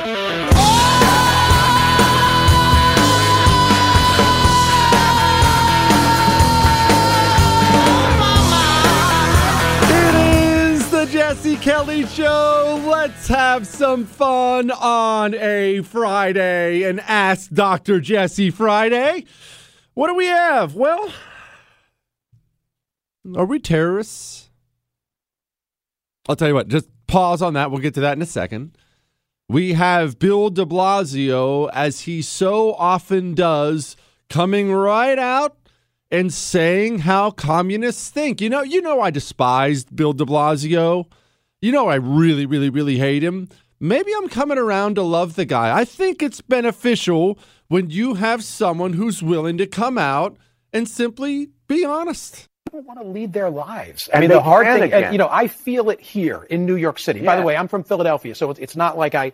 Jesse Kelly Show. Let's have some fun on a Friday, an Ask Dr. Jesse Friday. What do we have? Well, are we terrorists? I'll tell you what, just pause on that. We'll get to that in a second. We have Bill de Blasio, as he so often does, coming right out and saying how communists think. You know, I despised Bill de Blasio. You know, I really, really, really hate him. Maybe I'm coming around to love the guy. I think it's beneficial when you have someone who's willing to come out and simply be honest. People want to lead their lives. I mean, the hard thing, and, you know, I feel it here in New York City. Yeah. By the way, I'm from Philadelphia, so it's not like I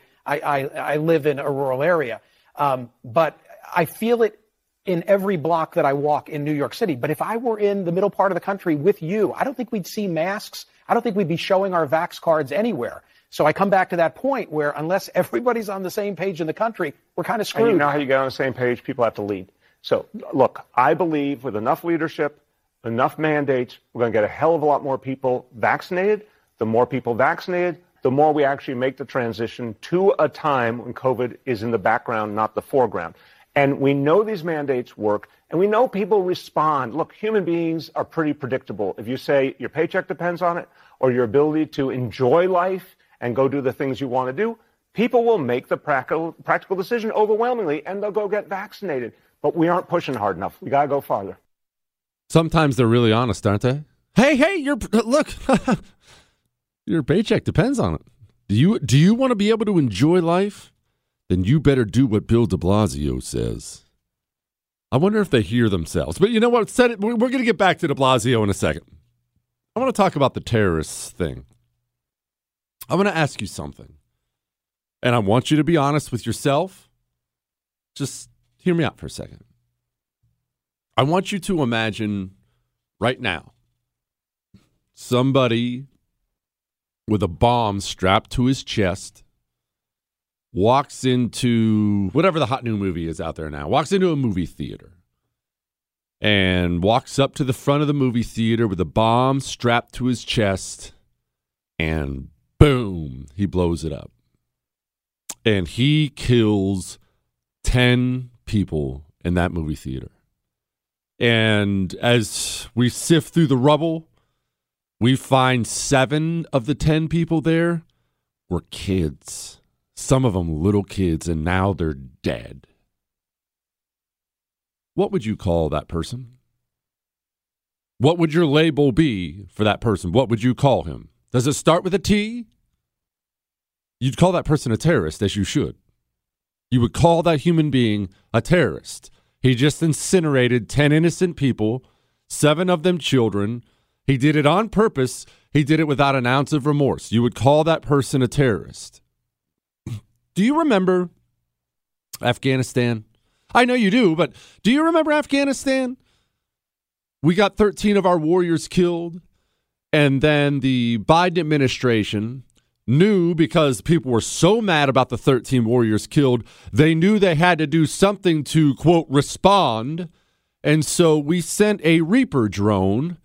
live in a rural area. But I feel it in every block that I walk in New York City. But if I were in the middle part of the country with you, I don't think we'd see masks. I don't think we'd be showing our vax cards anywhere. So I come back to that point where unless everybody's on the same page in the country, we're kind of screwed. And you know how you get on the same page? People have to lead. So, look, I believe with enough leadership, enough mandates, we're going to get a hell of a lot more people vaccinated. The more people vaccinated, the more we actually make the transition to a time when COVID is in the background, not the foreground. And we know these mandates work, and we know people respond. Look, human beings are pretty predictable. If you say your paycheck depends on it or your ability to enjoy life and go do the things you want to do, people will make the practical decision overwhelmingly, and they'll go get vaccinated. But we aren't pushing hard enough. We got to go farther. Sometimes they're really honest, aren't they? Hey, look, your paycheck depends on it. Do you want to be able to enjoy life? Then you better do what Bill de Blasio says. I wonder if they hear themselves. But you know what? We're going to get back to de Blasio in a second. I want to talk about the terrorists thing. I want to ask you something. And I want you to be honest with yourself. Just hear me out for a second. I want you to imagine right now somebody with a bomb strapped to his chest walks into whatever the hot new movie is out there now, walks into a movie theater, and walks up to the front of the movie theater with a bomb strapped to his chest, and boom, he blows it up. And he kills 10 people in that movie theater. And as we sift through the rubble, we find 7 of the 10 people there were kids. Some of them little kids, and now they're dead. What would you call that person? What would your label be for that person? What would you call him? Does it start with a T? You'd call that person a terrorist, as you should. You would call that human being a terrorist. He just incinerated 10 innocent people, 7 of them children. He did it on purpose. He did it without an ounce of remorse. You would call that person a terrorist. Do you remember Afghanistan? I know you do, but do you remember Afghanistan? We got 13 of our warriors killed, and then the Biden administration knew, because people were so mad about the 13 warriors killed, they knew they had to do something to, quote, respond. And so we sent a Reaper drone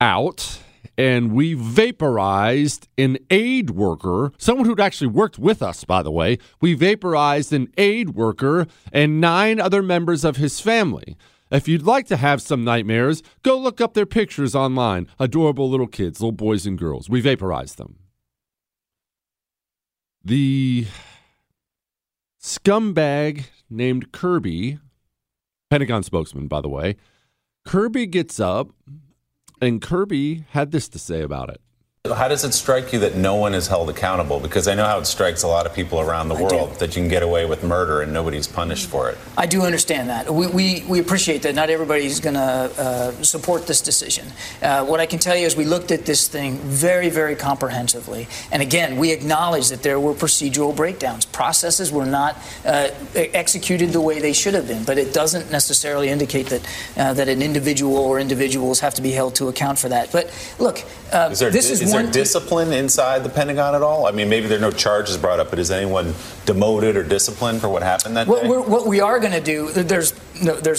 out, and we vaporized an aid worker, someone who'd actually worked with us, by the way. We vaporized an aid worker and 9 other members of his family. If you'd like to have some nightmares, go look up their pictures online. Adorable little kids, little boys and girls. We vaporized them. The scumbag named Kirby, Pentagon spokesman, by the way, Kirby gets up, and Kirby had this to say about it. How does it strike you that no one is held accountable? Because I know how it strikes a lot of people around the world, that you can get away with murder and nobody's punished for it. I do understand that. We appreciate that. Not everybody's going to support this decision. What I can tell you is we looked at this thing very, very comprehensively. And again, we acknowledge that there were procedural breakdowns. Processes were not executed the way they should have been. But it doesn't necessarily indicate that that an individual or individuals have to be held to account for that. But look, Is there discipline inside the Pentagon at all? I mean, maybe there are no charges brought up, but is anyone demoted or disciplined for what happened that day? What we are going to do, there's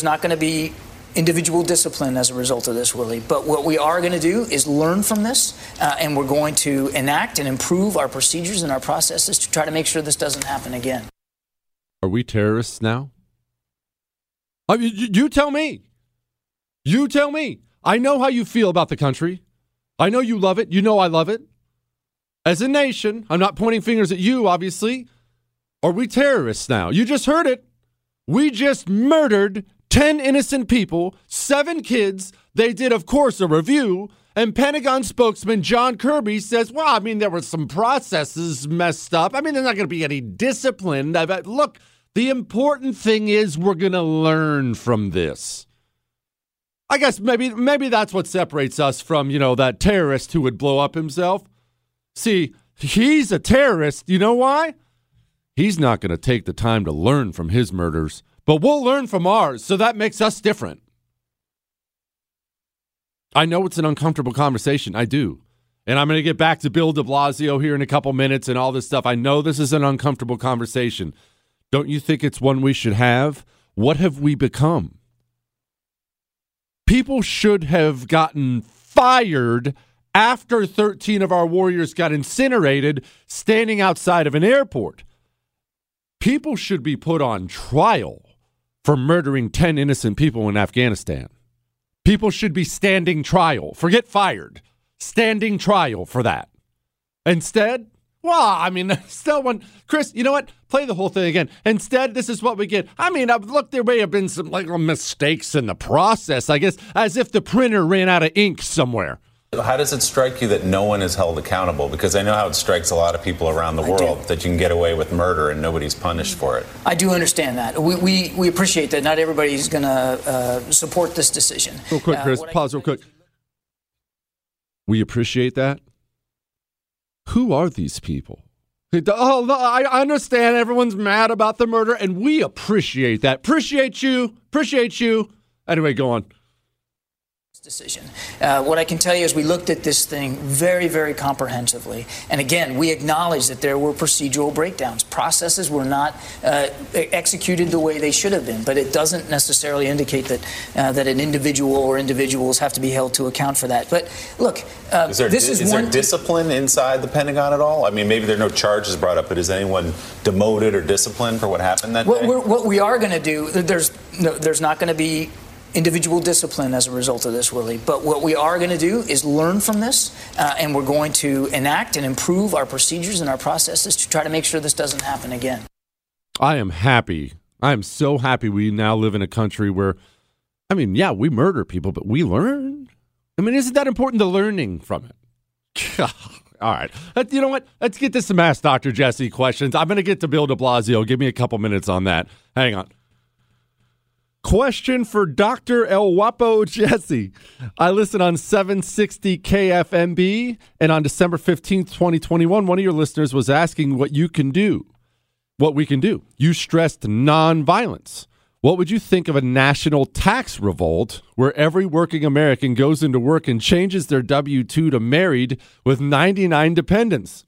not going to be individual discipline as a result of this, Willie. But what we are going to do is learn from this, and we're going to enact and improve our procedures and our processes to try to make sure this doesn't happen again. Are we terrorists now? I mean, you tell me. You tell me. I know how you feel about the country. I know you love it. You know I love it. As a nation, I'm not pointing fingers at you, obviously. Are we terrorists now? You just heard it. We just murdered 10 innocent people, 7 kids. They did, of course, a review. And Pentagon spokesman John Kirby says, well, I mean, there were some processes messed up. I mean, there's not going to be any discipline. Look, the important thing is we're going to learn from this. I guess maybe that's what separates us from, that terrorist who would blow up himself. See, he's a terrorist. You know why? He's not going to take the time to learn from his murders, but we'll learn from ours, so that makes us different. I know it's an uncomfortable conversation. I do. And I'm going to get back to Bill de Blasio here in a couple minutes and all this stuff. I know this is an uncomfortable conversation. Don't you think it's one we should have? What have we become? People should have gotten fired after 13 of our warriors got incinerated standing outside of an airport. People should be put on trial for murdering 10 innocent people in Afghanistan. People should be standing trial. Forget fired. Standing trial for that. Instead, Chris, you know what? Play the whole thing again. Instead, this is what we get. I mean, look, there may have been some mistakes in the process, I guess, as if the printer ran out of ink somewhere. How does it strike you that no one is held accountable? Because I know how it strikes a lot of people around the world, that you can get away with murder and nobody's punished for it. I do understand that. We appreciate that. Not everybody's going to support this decision. Real quick, Chris. Pause real quick. We appreciate that. Who are these people? Oh, no, I understand everyone's mad about the murder, and we appreciate that. Appreciate you. Anyway, go on. decision. What I can tell you is we looked at this thing very, very comprehensively. And again, we acknowledge that there were procedural breakdowns. Processes were not executed the way they should have been, but it doesn't necessarily indicate that that an individual or individuals have to be held to account for that. But look, is there discipline inside the Pentagon at all? I mean, maybe there are no charges brought up, but is anyone demoted or disciplined for what happened that day? What we are going to do, there's not going to be individual discipline as a result of this, Willie. But what we are going to do is learn from this, and we're going to enact and improve our procedures and our processes to try to make sure this doesn't happen again. I am happy. I am so happy we now live in a country where, I mean, yeah, we murder people, but we learn. I mean, isn't that important, the learning from it? All right. You know what? Let's get to some Ask Dr. Jesse questions. I'm going to get to Bill de Blasio. Give me a couple minutes on that. Hang on. Question for Dr. El Guapo Jesse. I listen on 760 KFMB, and on December 15th, 2021, one of your listeners was asking what we can do. You stressed nonviolence. What would you think of a national tax revolt where every working American goes into work and changes their W-2 to married with 99 dependents?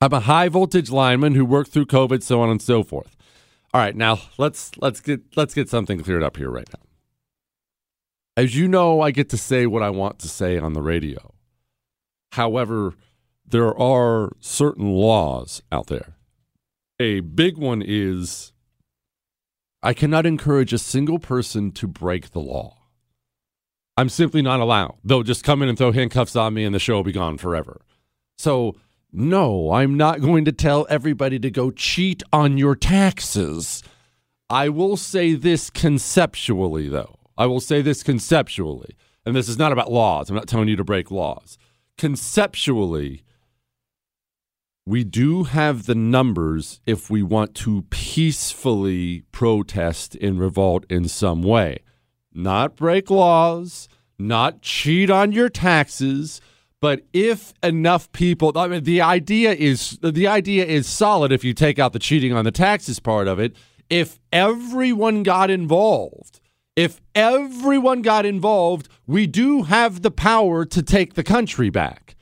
I'm a high-voltage lineman who worked through COVID, so on and so forth. All right, now let's get something cleared up here right now. As you know, I get to say what I want to say on the radio. However, there are certain laws out there. A big one is I cannot encourage a single person to break the law. I'm simply not allowed. They'll just come in and throw handcuffs on me and the show will be gone forever. So no, I'm not going to tell everybody to go cheat on your taxes. I will say this conceptually, though. And this is not about laws. I'm not telling you to break laws. Conceptually, we do have the numbers if we want to peacefully protest and revolt in some way. Not break laws, not cheat on your taxes. But if enough people, I mean, the idea is solid if you take out the cheating on the taxes part of it. If everyone got involved, we do have the power to take the country back.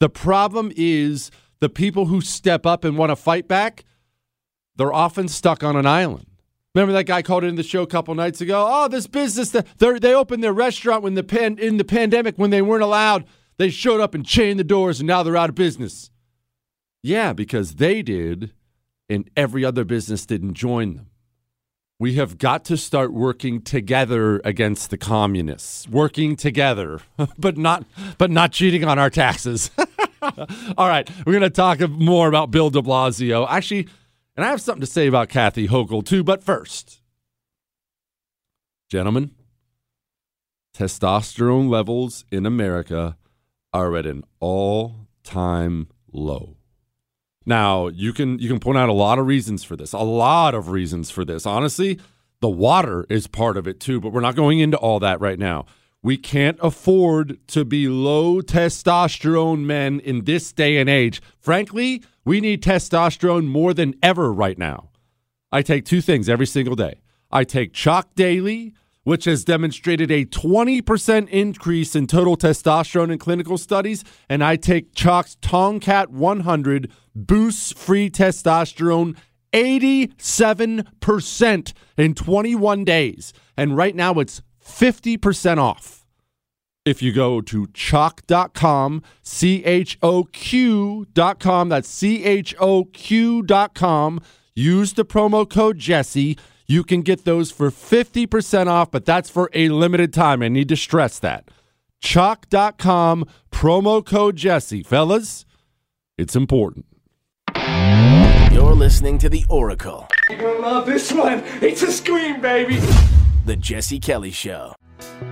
The problem is the people who step up and want to fight back, they're often stuck on an island. Remember that guy called in the show a couple nights ago? Oh, this business, they opened their restaurant in the pandemic when they weren't allowed. They showed up and chained the doors, and now they're out of business. Yeah, because they did, and every other business didn't join them. We have got to start working together against the communists. Working together, but not cheating on our taxes. All right, we're going to talk more about Bill de Blasio. Actually, and I have something to say about Kathy Hochul, too, but first, gentlemen, testosterone levels in America are at an all-time low. Now, you can point out a lot of reasons for this. Honestly, the water is part of it too, but we're not going into all that right now. We can't afford to be low testosterone men in this day and age. Frankly, we need testosterone more than ever right now. I take two things every single day. I take CHOQ daily, which has demonstrated a 20% increase in total testosterone in clinical studies, and I take CHOQ's Tomcat 100 boosts free testosterone 87% in 21 days. And right now it's 50% off. If you go to CHOQ.com, CHOQ.com, that's CHOQ.com, use the promo code Jesse. You can get those for 50% off, but that's for a limited time. I need to stress that. CHOQ.com, promo code Jesse. Fellas, it's important. You're listening to The Oracle. You're going to love this one. It's a scream, baby. The Jesse Kelly Show.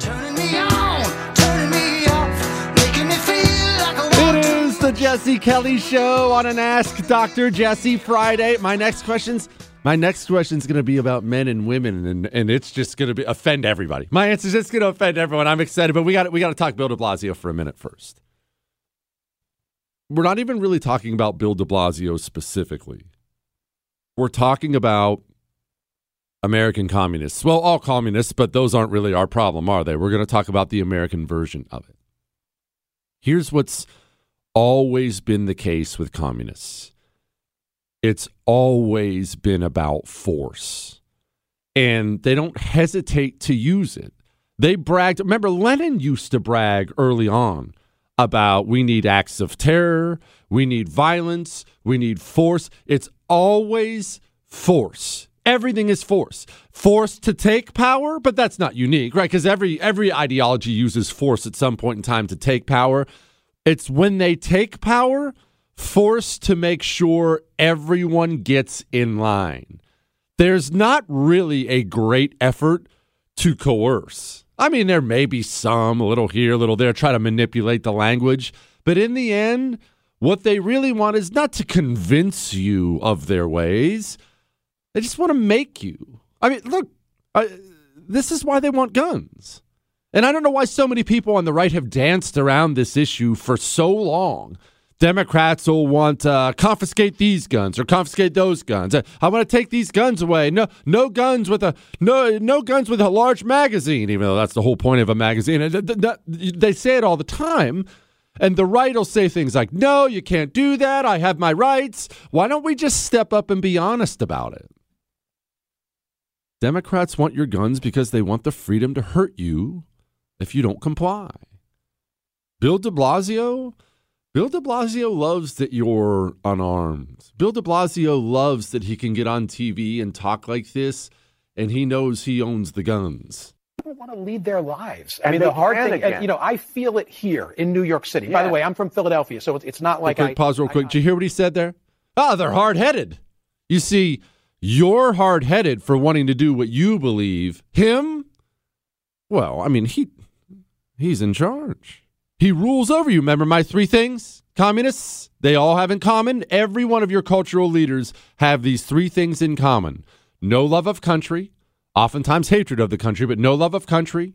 Turning me on, turning me off, making me feel like a woman. It is The Jesse Kelly Show on an Ask Dr. Jesse Friday. My next question's going to be about men and women, and it's just going to offend everybody. My answer's just going to offend everyone. I'm excited, but we got to talk Bill de Blasio for a minute first. We're not even really talking about Bill de Blasio specifically. We're talking about American communists. Well, all communists, but those aren't really our problem, are they? We're going to talk about the American version of it. Here's what's always been the case with communists. It's always been about force, and they don't hesitate to use it. They bragged. Remember, Lenin used to brag early on about we need acts of terror, we need violence, we need force. It's always force. Everything is force. Force to take power, but that's not unique, right? Because every ideology uses force at some point in time to take power. It's when they take power, force to make sure everyone gets in line. There's not really a great effort to coerce. I mean, there may be some, a little here, a little there, try to manipulate the language. But in the end, what they really want is not to convince you of their ways. They just want to make you. I mean, look, this is why they want guns. And I don't know why so many people on the right have danced around this issue for so long. Democrats will want to confiscate these guns or confiscate those guns. I want to take these guns away. No guns with a large magazine, even though that's the whole point of a magazine. And they say it all the time. And the right will say things like, no, you can't do that. I have my rights. Why don't we just step up and be honest about it? Democrats want your guns because they want the freedom to hurt you if you don't comply. Bill de Blasio loves that you're unarmed. Bill de Blasio loves that he can get on TV and talk like this, and he knows he owns the guns. People want to lead their lives. I mean, the hard thing, and, you know, I feel it here in New York City. Yeah. By the way, I'm from Philadelphia, so it's not like Pause real quick. Did you hear what he said there? Oh, they're hard-headed. You see, you're hard-headed for wanting to do what you believe. Him? Well, I mean, he's in charge. He rules over you. Remember my three things? Communists, they all have in common. Every one of your cultural leaders have these three things in common. No love of country, oftentimes hatred of the country, but no love of country,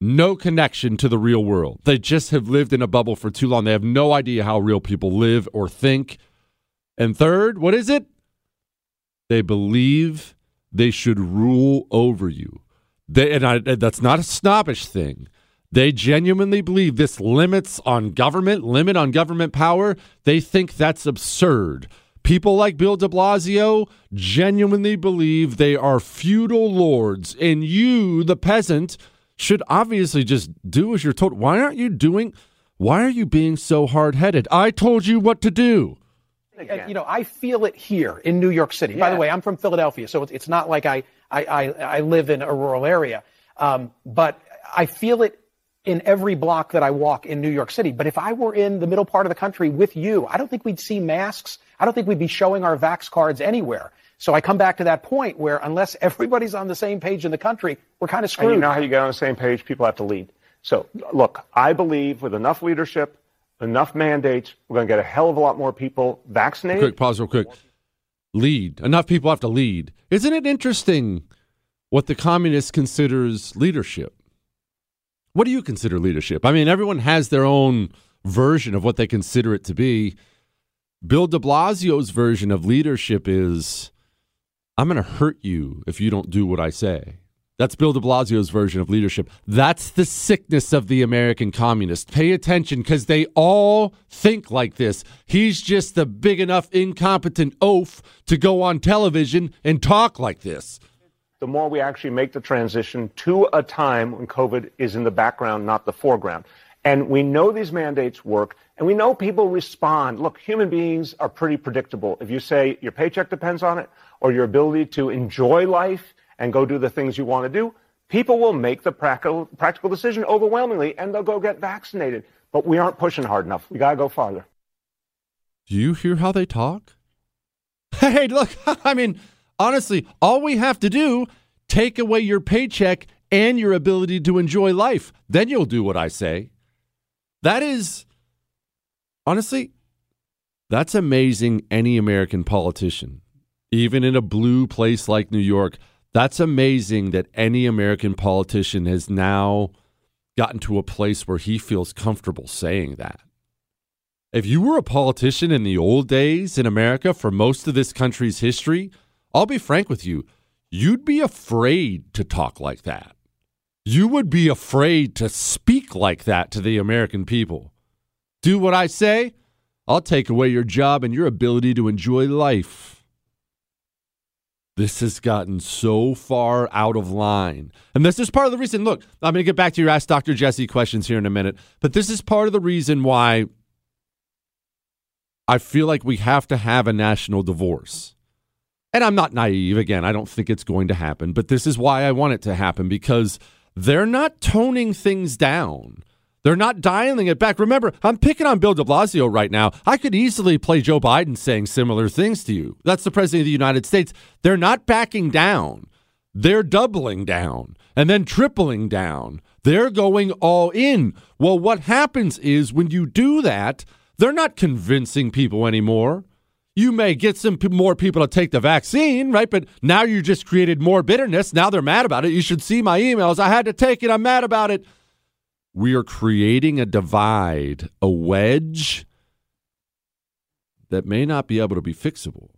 no connection to the real world. They just have lived in a bubble for too long. They have no idea how real people live or think. And third, what is it? They believe they should rule over you. That's not a snobbish thing. They genuinely believe this limit on government power. They think that's absurd. People like Bill de Blasio genuinely believe they are feudal lords, and you, the peasant, should obviously just do as you're told. Why are you being so hard-headed? I told you what to do. You know, I feel it here in New York City. Yeah. By the way, I'm from Philadelphia, so it's not like I live in a rural area. But I feel it in every block that I walk in New York City. But if I were in the middle part of the country with you, I don't think we'd see masks. I don't think we'd be showing our vax cards anywhere. So I come back to that point where unless everybody's on the same page in the country, we're kind of screwed. And you know how you get on the same page? People have to lead. So, look, I believe with enough leadership, enough mandates, we're going to get a hell of a lot more people vaccinated. Pause real quick. Lead. Enough people have to lead. Isn't it interesting what the communist considers leadership? What do you consider leadership? I mean, everyone has their own version of what they consider it to be. Bill de Blasio's version of leadership is, I'm going to hurt you if you don't do what I say. That's Bill de Blasio's version of leadership. That's the sickness of the American communist. Pay attention, because they all think like this. He's just the big enough incompetent oaf to go on television and talk like this. The more we actually make the transition to a time when COVID is in the background, not the foreground. And we know these mandates work, and we know people respond. Look, human beings are pretty predictable. If you say your paycheck depends on it, or your ability to enjoy life and go do the things you want to do, people will make the practical decision overwhelmingly, and they'll go get vaccinated. But we aren't pushing hard enough. We got to go farther. Do you hear how they talk? Hey, look, I mean, honestly, all we have to do, take away your paycheck and your ability to enjoy life. Then you'll do what I say. That is, honestly, that's amazing any American politician. Even in a blue place like New York, that's amazing that any American politician has now gotten to a place where he feels comfortable saying that. If you were a politician in the old days in America for most of this country's history, I'll be frank with you. you'd be afraid to talk like that. You would be afraid to speak like that to the American people. Do what I say, I'll take away your job and your ability to enjoy life. This has gotten so far out of line. And this is part of the reason, look, I'm going to get back to your Ask Dr. Jesse questions here in a minute, but this is part of the reason why I feel like we have to have a national divorce. And I'm not naive. Again, I don't think it's going to happen, but this is why I want it to happen, because they're not toning things down. They're not dialing it back. Remember, I'm picking on Bill de Blasio right now. I could easily play Joe Biden saying similar things to you. That's the president of the United States. They're not backing down. They're doubling down and then tripling down. They're going all in. Well, what happens is when you do that, they're not convincing people anymore. You may get some more people to take the vaccine, right? But now you just created more bitterness. Now they're mad about it. You should see my emails. I had to take it. I'm mad about it. We are creating a divide, a wedge that may not be able to be fixable.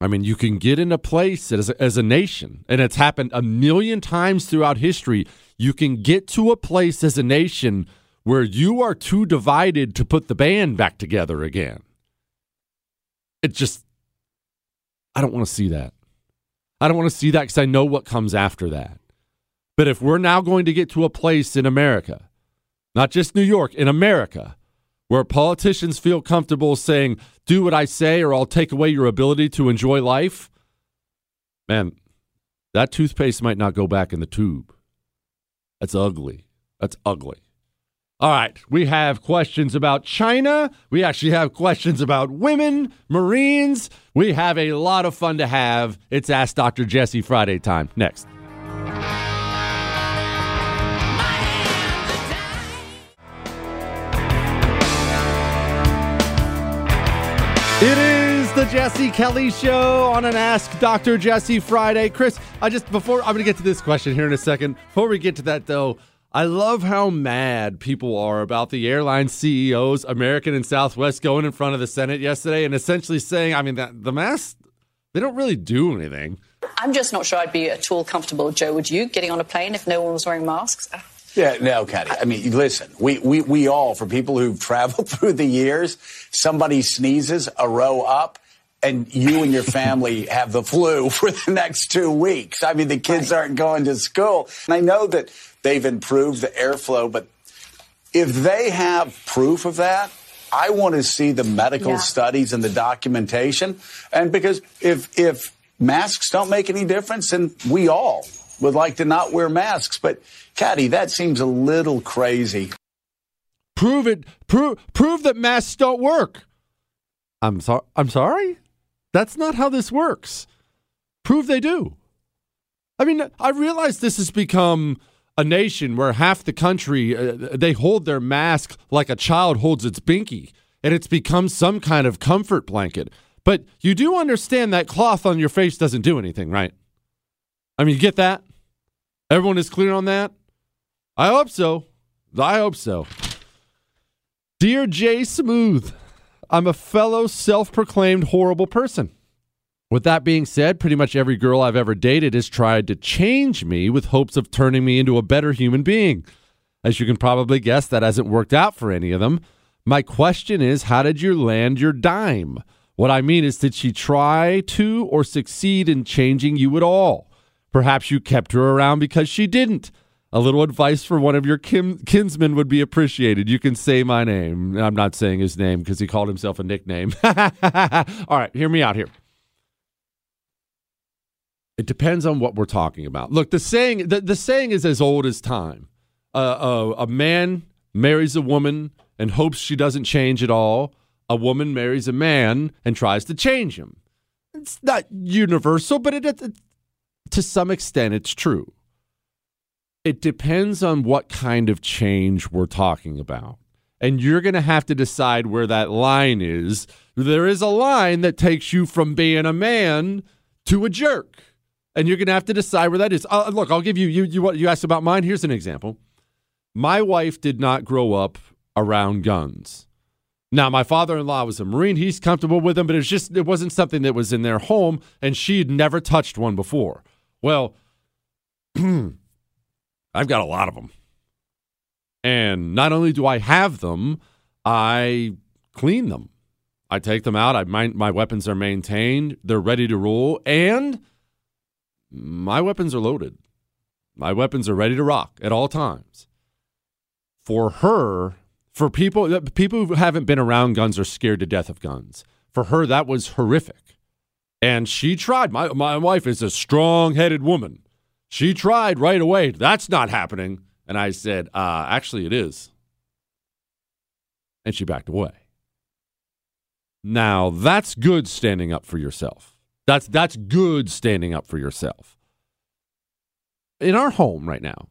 I mean, you can get in a place as a nation, and it's happened a million times throughout history. You can get to a place as a nation where you are too divided to put the band back together again. It just, I don't want to see that. I don't want to see that because I know what comes after that. But if we're now going to get to a place in America, not just New York, in America, where politicians feel comfortable saying, do what I say or I'll take away your ability to enjoy life, man, that toothpaste might not go back in the tube. That's ugly. That's ugly. All right, we have questions about China. We actually have questions about women, Marines. We have a lot of fun to have. It's Ask Dr. Jesse Friday time. Next. It is the Jesse Kelly Show on an Ask Dr. Jesse Friday. Chris, I'm going to get to this question here in a second. Before we get to that, though, I love how mad people are about the airline CEOs, American and Southwest, going in front of the Senate yesterday and essentially saying, I mean, the masks, they don't really do anything. I'm just not sure I'd be at all comfortable, Joe, would you, getting on a plane if no one was wearing masks? Yeah, no, Kathy. I mean, listen, we all, for people who've traveled through the years, somebody sneezes a row up, and you and your family have the flu for the next 2 weeks. I mean, the kids aren't going to school. And I know that they've improved the airflow, but if they have proof of that, I want to see the medical studies and the documentation. And because if masks don't make any difference, then we all would like to not wear masks. But, Katty, that seems a little crazy. Prove it. Prove that masks don't work. I'm sorry? That's not how this works. Prove they do. I mean, I realize this has become a nation where half the country, they hold their mask like a child holds its binky, and it's become some kind of comfort blanket. But you do understand that cloth on your face doesn't do anything, right? I mean, you get that? Everyone is clear on that? I hope so. I hope so. Dear J. Smooth, I'm a fellow self-proclaimed horrible person. With that being said, pretty much every girl I've ever dated has tried to change me with hopes of turning me into a better human being. As you can probably guess, that hasn't worked out for any of them. My question is, how did you land your dime? What I mean is, did she try to or succeed in changing you at all? Perhaps you kept her around because she didn't. A little advice for one of your kinsmen would be appreciated. You can say my name. I'm not saying his name because he called himself a nickname. All right, hear me out here. It depends on what we're talking about. Look, the saying is as old as time. A man marries a woman and hopes she doesn't change at all. A woman marries a man and tries to change him. It's not universal, but it to some extent it's true. It depends on what kind of change we're talking about. And you're going to have to decide where that line is. There is a line that takes you from being a man to a jerk. And you're going to have to decide where that is. Look, I'll give you asked about mine. Here's an example. My wife did not grow up around guns. Now, my father-in-law was a Marine. He's comfortable with them, but it wasn't something that was in their home, and she'd never touched one before. Well, I've got a lot of them. And not only do I have them, I clean them. I take them out. My weapons are maintained. They're ready to roll. And my weapons are loaded. My weapons are ready to rock at all times. For her, for people who haven't been around guns are scared to death of guns. For her, that was horrific. And she tried. My wife is a strong-headed woman. She tried right away. That's not happening. And I said, actually, it is. And she backed away. Now, that's good standing up for yourself. That's good standing up for yourself. In our home right now,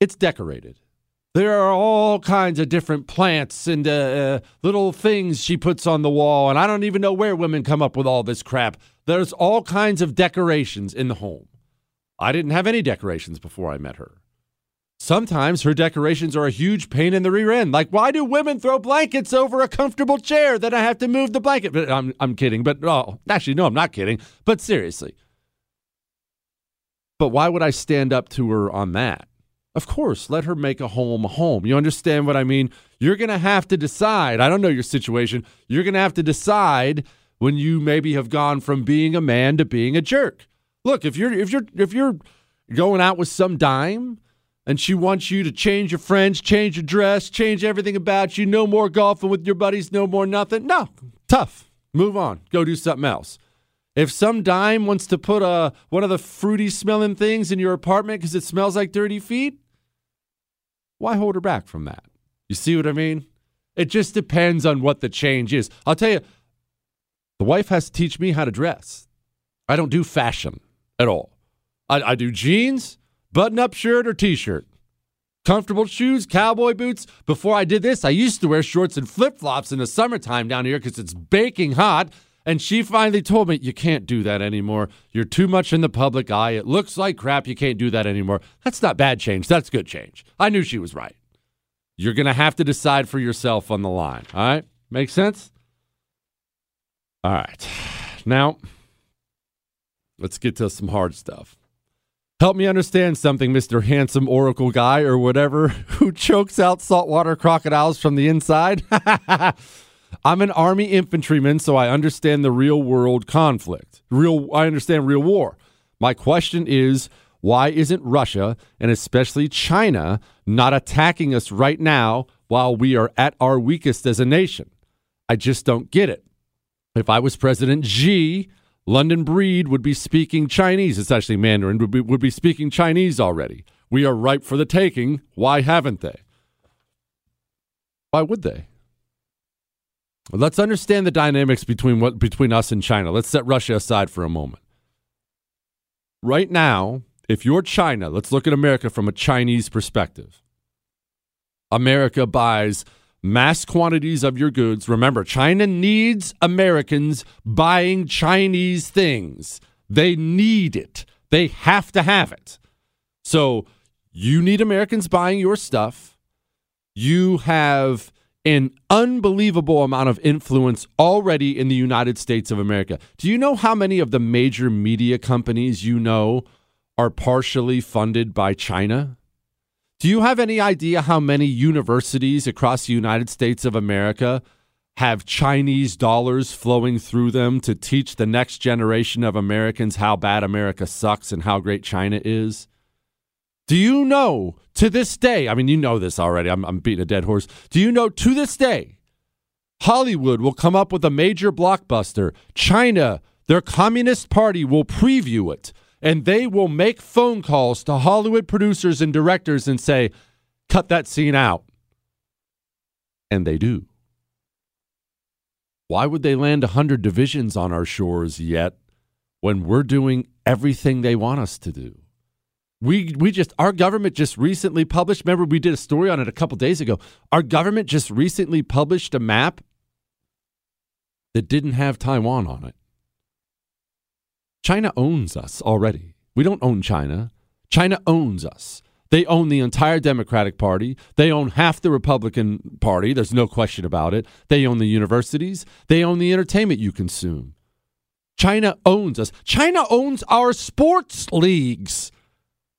it's decorated. There are all kinds of different plants and little things she puts on the wall, and I don't even know where women come up with all this crap. There's all kinds of decorations in the home. I didn't have any decorations before I met her. Sometimes her decorations are a huge pain in the rear end. Like, why do women throw blankets over a comfortable chair? Then I have to move the blanket. But I'm kidding. But actually, no, I'm not kidding. But seriously. But why would I stand up to her on that? Of course, let her make a home a home. You understand what I mean? You're going to have to decide. I don't know your situation. You're going to have to decide when you maybe have gone from being a man to being a jerk. Look, if you're going out with some dime, and she wants you to change your friends, change your dress, change everything about you. No more golfing with your buddies, no more nothing. No, tough. Move on. Go do something else. If some dime wants to put one of the fruity-smelling things in your apartment because it smells like dirty feet, why hold her back from that? You see what I mean? It just depends on what the change is. I'll tell you, the wife has to teach me how to dress. I don't do fashion at all. I do jeans, button-up shirt or T-shirt. Comfortable shoes, cowboy boots. Before I did this, I used to wear shorts and flip-flops in the summertime down here because it's baking hot. And she finally told me, you can't do that anymore. You're too much in the public eye. It looks like crap. You can't do that anymore. That's not bad change. That's good change. I knew she was right. You're going to have to decide for yourself on the line. All right? Make sense? All right. Now, let's get to some hard stuff. Help me understand something, Mr. Handsome Oracle Guy or whatever, who chokes out saltwater crocodiles from the inside. I'm an Army infantryman, so I understand the real-world conflict. I understand real war. My question is, why isn't Russia, and especially China, not attacking us right now while we are at our weakest as a nation? I just don't get it. If I was President Xi, London Breed would be speaking Chinese. It's actually Mandarin, would be speaking Chinese already. We are ripe for the taking. Why haven't they? Why would they? Let's understand the dynamics between us and China. Let's set Russia aside for a moment. Right now, if you're China, let's look at America from a Chinese perspective. America buys mass quantities of your goods. Remember, China needs Americans buying Chinese things. They need it. They have to have it. So you need Americans buying your stuff. You have an unbelievable amount of influence already in the United States of America. Do you know how many of the major media companies you know are partially funded by China? Do you have any idea how many universities across the United States of America have Chinese dollars flowing through them to teach the next generation of Americans how bad America sucks and how great China is? Do you know to this day, I mean, you know this already, I'm beating a dead horse. Do you know to this day, Hollywood will come up with a major blockbuster. China, their Communist Party will preview it, and they will make phone calls to Hollywood producers and directors and say, cut that scene out. And they do. Why would they land 100 divisions on our shores yet when we're doing everything they want us to do? Our government just recently published, remember we did a story on it a couple days ago. Our government just recently published a map that didn't have Taiwan on it. China owns us already. We don't own China. China owns us. They own the entire Democratic Party. They own half the Republican Party. There's no question about it. They own the universities. They own the entertainment you consume. China owns us. China owns our sports leagues.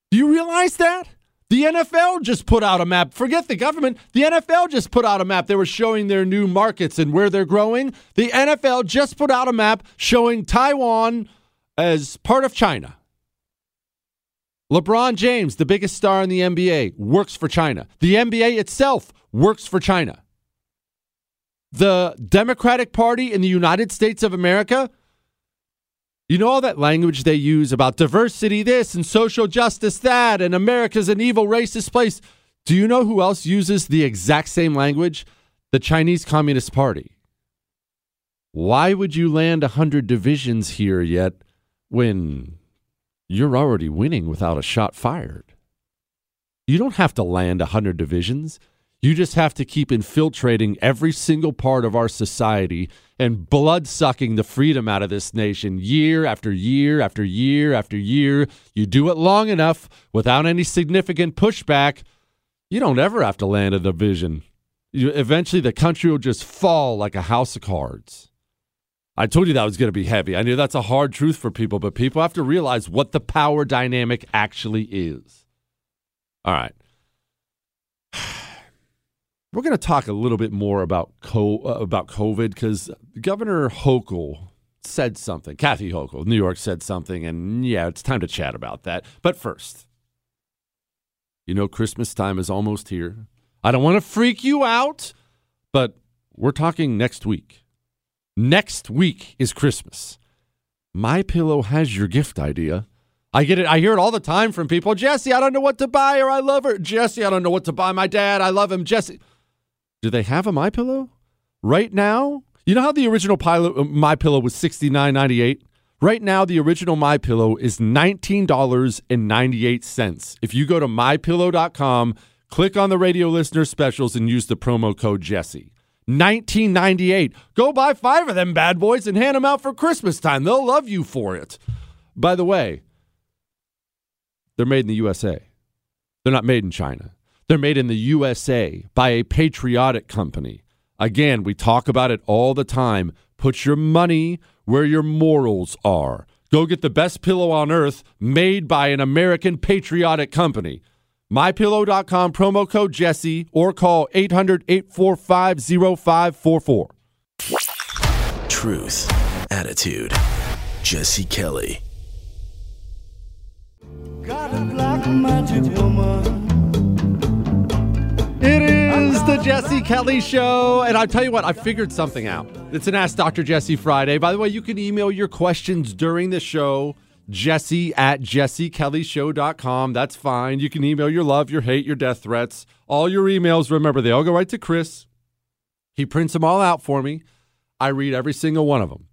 Do you realize that? The NFL just put out a map. Forget the government. The NFL just put out a map. They were showing their new markets and where they're growing. The NFL just put out a map showing Taiwan as part of China. LeBron James, the biggest star in the NBA, works for China. The NBA itself works for China. The Democratic Party in the United States of America, you know all that language they use about diversity this and social justice that and America's an evil racist place. Do you know who else uses the exact same language? The Chinese Communist Party. Why would you land 100 divisions here yet when you're already winning without a shot fired? You don't have to land 100 divisions. You just have to keep infiltrating every single part of our society and blood-sucking the freedom out of this nation year after year after year after year. You do it long enough without any significant pushback, you don't ever have to land a division. Eventually, the country will just fall like a house of cards. I told you that was going to be heavy. I knew that's a hard truth for people, but people have to realize what the power dynamic actually is. All right. We're going to talk a little bit more about COVID because Governor Hochul said something. Kathy Hochul of New York said something, and yeah, it's time to chat about that. But first, you know Christmas time is almost here. I don't want to freak you out, but we're talking next week. Next week is Christmas. MyPillow has your gift idea. I get it. I hear it all the time from people. Jesse, I don't know what to buy her. I love her. Jesse, I don't know what to buy my dad. I love him. Jesse. Do they have a MyPillow right now? You know how the original MyPillow was $69.98? Right now, the original MyPillow is $19.98. If you go to MyPillow.com, click on the radio listener specials, and use the promo code Jesse. $19.98. Go buy 5 of them bad boys and hand them out for Christmas time. They'll love you for it. By the way, they're made in the USA. They're not made in China. They're made in the USA by a patriotic company. Again, we talk about it all the time. Put your money where your morals are. Go get the best pillow on earth made by an American patriotic company. MyPillow.com, promo code Jesse, or call 800-845-0544. Truth. Attitude. Jesse Kelly. Got a black magic woman. It is the Jesse Kelly Show, and I'll tell you what, I figured something out. It's an Ask Dr. Jesse Friday. By the way, you can email your questions during the show, jesse@jessekellyshow.com. That's fine. You can email your love, your hate, your death threats, all your emails. Remember, they all go right to Chris. He prints them all out for me. I read every single one of them.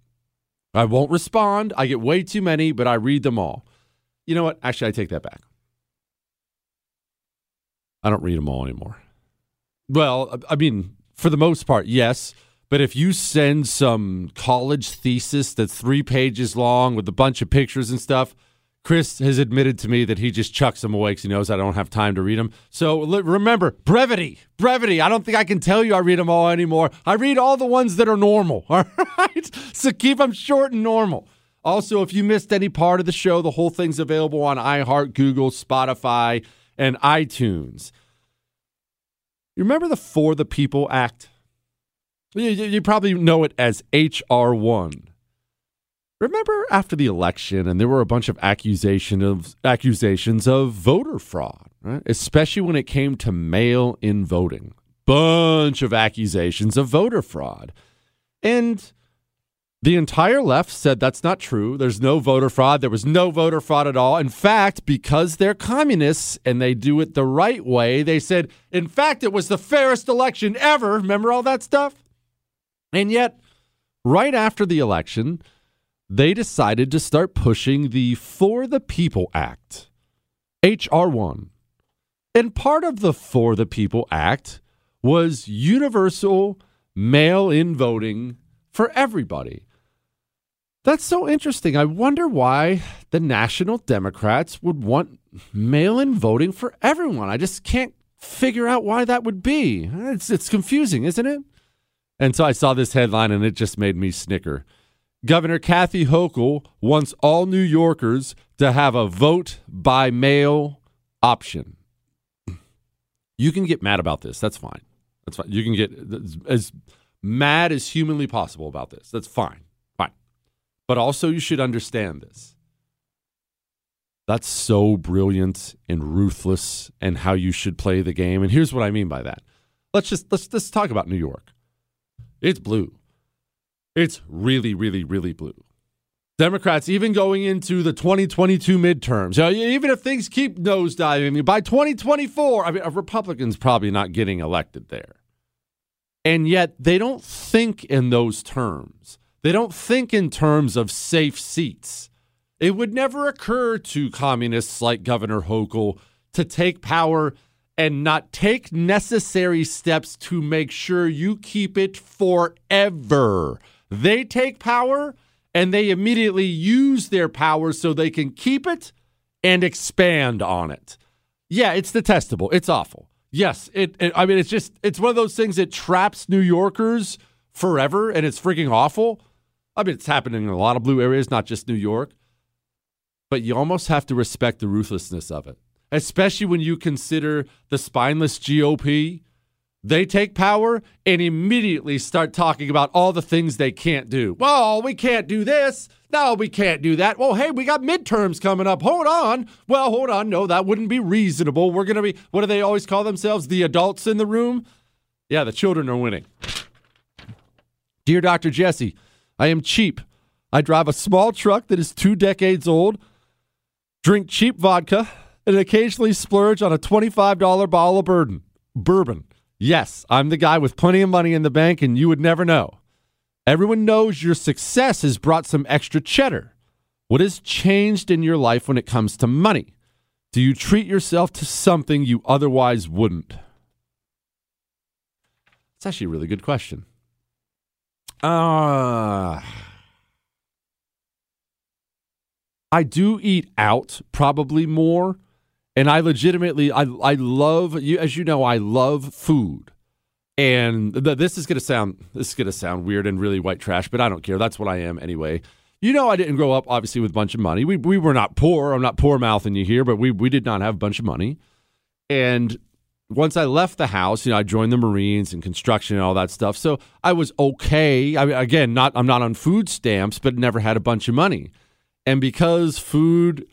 I won't respond. I get way too many, but I read them all. You know what? Actually, I take that back. I don't read them all anymore. Well, I mean, for the most part, yes. But if you send some college thesis that's 3 pages long with a bunch of pictures and stuff, Chris has admitted to me that he just chucks them away because he knows I don't have time to read them. So remember, brevity. I don't think I can tell you I read them all anymore. I read all the ones that are normal, all right? So keep them short and normal. Also, if you missed any part of the show, the whole thing's available on iHeart, Google, Spotify, and iTunes. You remember the For the People Act? You probably know it as H.R. 1. Remember after the election, and there were a bunch of accusations of voter fraud, right? Especially when it came to mail-in voting. Bunch of accusations of voter fraud. And the entire left said that's not true. There's no voter fraud. There was no voter fraud at all. In fact, because they're communists and they do it the right way, they said, in fact, it was the fairest election ever. Remember all that stuff? And yet, right after the election, they decided to start pushing the For the People Act, H.R. 1. And part of the For the People Act was universal mail-in voting for everybody. That's so interesting. I wonder why the National Democrats would want mail-in voting for everyone. I just can't figure out why that would be. It's confusing, isn't it? And so I saw this headline, and it just made me snicker. Governor Kathy Hochul wants all New Yorkers to have a vote-by-mail option. You can get mad about this. That's fine. That's fine. You can get as mad as humanly possible about this. That's fine. Fine. But also, you should understand this. That's so brilliant and ruthless and how you should play the game. And here's what I mean by that. Let's talk about New York. It's blue. It's really, really, really blue. Democrats, even going into the 2022 midterms, even if things keep nosediving, by 2024, I mean, Republicans probably not getting elected there. And yet they don't think in those terms. They don't think in terms of safe seats. It would never occur to communists like Governor Hochul to take power and not take necessary steps to make sure you keep it forever. They take power and they immediately use their power so they can keep it and expand on it. Yeah, it's detestable. It's awful. Yes, it's one of those things that traps New Yorkers forever, and it's freaking awful. I mean, it's happening in a lot of blue areas, not just New York. But you almost have to respect the ruthlessness of it, especially when you consider the spineless GOP. They take power and immediately start talking about all the things they can't do. Well, we can't do this. No, we can't do that. Well, hey, we got midterms coming up. Hold on. Well, hold on. No, that wouldn't be reasonable. We're going to be, what do they always call themselves? The adults in the room? Yeah, the children are winning. Dear Dr. Jesse, I am cheap. I drive a small truck that is 2 decades old, drink cheap vodka, and occasionally splurge on a $25 bottle of bourbon. Yes, I'm the guy with plenty of money in the bank, and you would never know. Everyone knows your success has brought some extra cheddar. What has changed in your life when it comes to money? Do you treat yourself to something you otherwise wouldn't? It's actually a really good question. I do eat out probably more. And I legitimately, I love, as you know, I love food. And this is going to sound weird and really white trash, but I don't care. That's what I am anyway. You know, I didn't grow up, obviously, with a bunch of money. We were not poor. I'm not poor-mouthing you here, but we did not have a bunch of money. And once I left the house, I joined the Marines and construction and all that stuff. So I was okay. I mean, again, I'm not on food stamps, but never had a bunch of money. And because food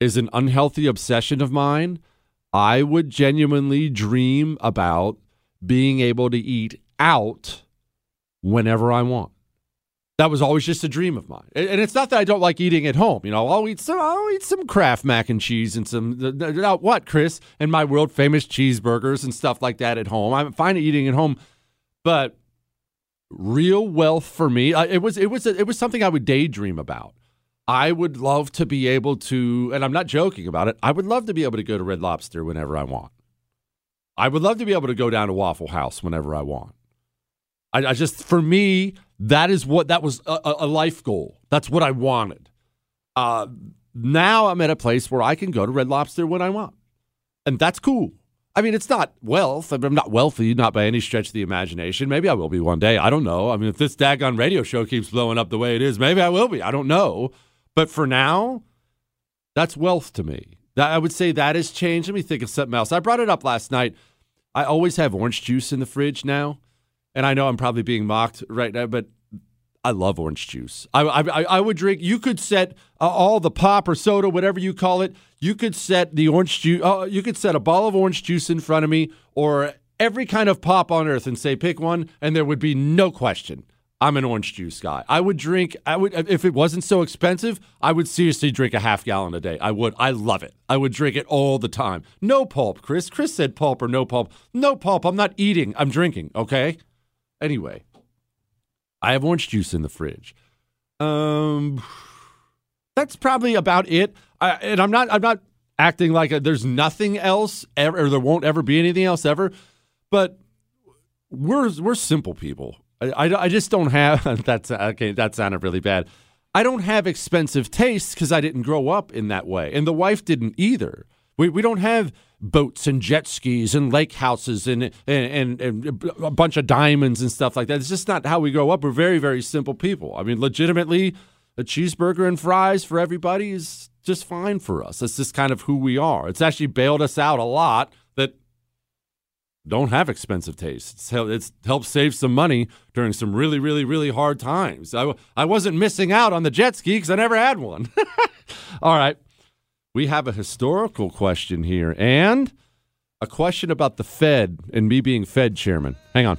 is an unhealthy obsession of mine, I would genuinely dream about being able to eat out whenever I want. That was always just a dream of mine. And it's not that I don't like eating at home. I'll eat some Kraft mac and cheese and what, Chris? And my world-famous cheeseburgers and stuff like that at home. I'm fine eating at home. But real wealth for me, it was something I would daydream about. I would love to be able to, and I'm not joking about it, I would love to be able to go to Red Lobster whenever I want. I would love to be able to go down to Waffle House whenever I want. I just, for me, that was a life goal. That's what I wanted. Now I'm at a place where I can go to Red Lobster when I want. And that's cool. I mean, it's not wealth. I'm not wealthy, not by any stretch of the imagination. Maybe I will be one day. I don't know. I mean, if this daggone radio show keeps blowing up the way it is, maybe I will be. I don't know. But for now, that's wealth to me. I would say that has changed. Let me think of something else. I brought it up last night. I always have orange juice in the fridge now. And I know I'm probably being mocked right now, but I love orange juice. I would drink. You could set all the pop or soda, whatever you call it. You could set the orange juice. You could set a ball of orange juice in front of me or every kind of pop on earth and say, pick one. And there would be no question. I'm an orange juice guy. I would, if it wasn't so expensive, I would seriously drink a half gallon a day. I would. I love it. I would drink it all the time. No pulp, Chris. Chris said pulp or no pulp. No pulp. I'm not eating. I'm drinking. Okay. Anyway, I have orange juice in the fridge. That's probably about it. And I'm not acting like there's nothing else ever, or there won't ever be anything else ever. But we're simple people. I just don't have, that's okay, that sounded really bad. I don't have expensive tastes because I didn't grow up in that way. And the wife didn't either. We don't have boats and jet skis and lake houses and a bunch of diamonds and stuff like that. It's just not how we grow up. We're very, very simple people. I mean, legitimately, a cheeseburger and fries for everybody is just fine for us. That's just kind of who we are. It's actually bailed us out a lot that don't have expensive tastes. It's helped save some money during some really, really, really hard times. I wasn't missing out on the jet ski because I never had one. All right. We have a historical question here and a question about the Fed and me being Fed chairman. Hang on.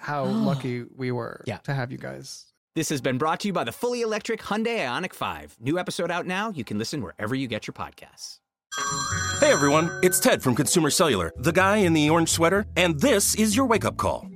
how lucky we were to have you guys. This has been brought to you by the fully electric Hyundai Ioniq 5. New episode out now. You can listen wherever you get your podcasts. Hey, everyone. It's Ted from Consumer Cellular, the guy in the orange sweater, and this is your wake-up call.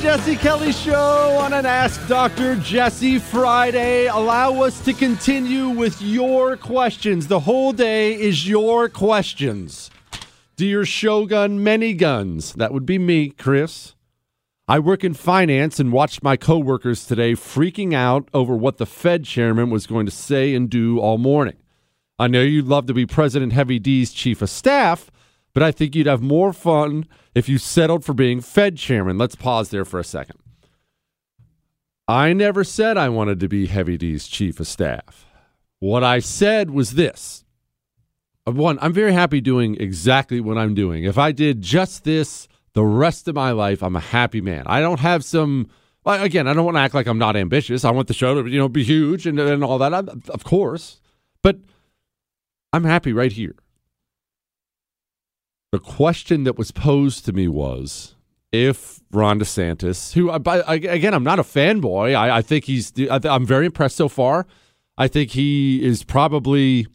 Jesse Kelly Show on an Ask Dr. Jesse Friday. Allow us to continue with your questions. The whole day is your questions. Dear Shogun Many Guns, that would be me, Chris. I work in finance and watched my coworkers today freaking out over what the Fed chairman was going to say and do all morning. I know you'd love to be President Heavy D's chief of staff, but I think you'd have more fun if you settled for being Fed chairman. Let's pause there for a second. I never said I wanted to be Heavy D's chief of staff. What I said was this. One, I'm very happy doing exactly what I'm doing. If I did just this the rest of my life, I'm a happy man. I don't have some, again, I don't want to act like I'm not ambitious. I want the show to be huge and all that, of course. But I'm happy right here. The question that was posed to me was, if Ron DeSantis, who, again, I'm not a fanboy. I think I'm very impressed so far. I think he is probably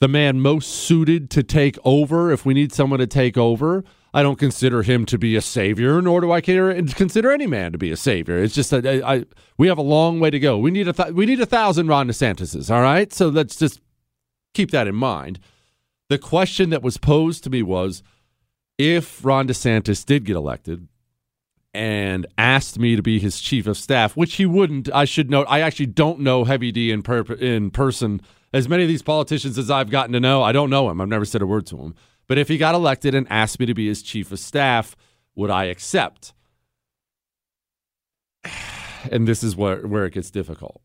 the man most suited to take over if we need someone to take over. I don't consider him to be a savior, nor do I consider any man to be a savior. It's just that we have a long way to go. We need 1,000 Ron DeSantises, all right? So let's just keep that in mind. The question that was posed to me was, if Ron DeSantis did get elected, and asked me to be his chief of staff, which he wouldn't. I should note, I actually don't know Heavy D in person. As many of these politicians as I've gotten to know, I don't know him. I've never said a word to him. But if he got elected and asked me to be his chief of staff, would I accept? And this is where it gets difficult.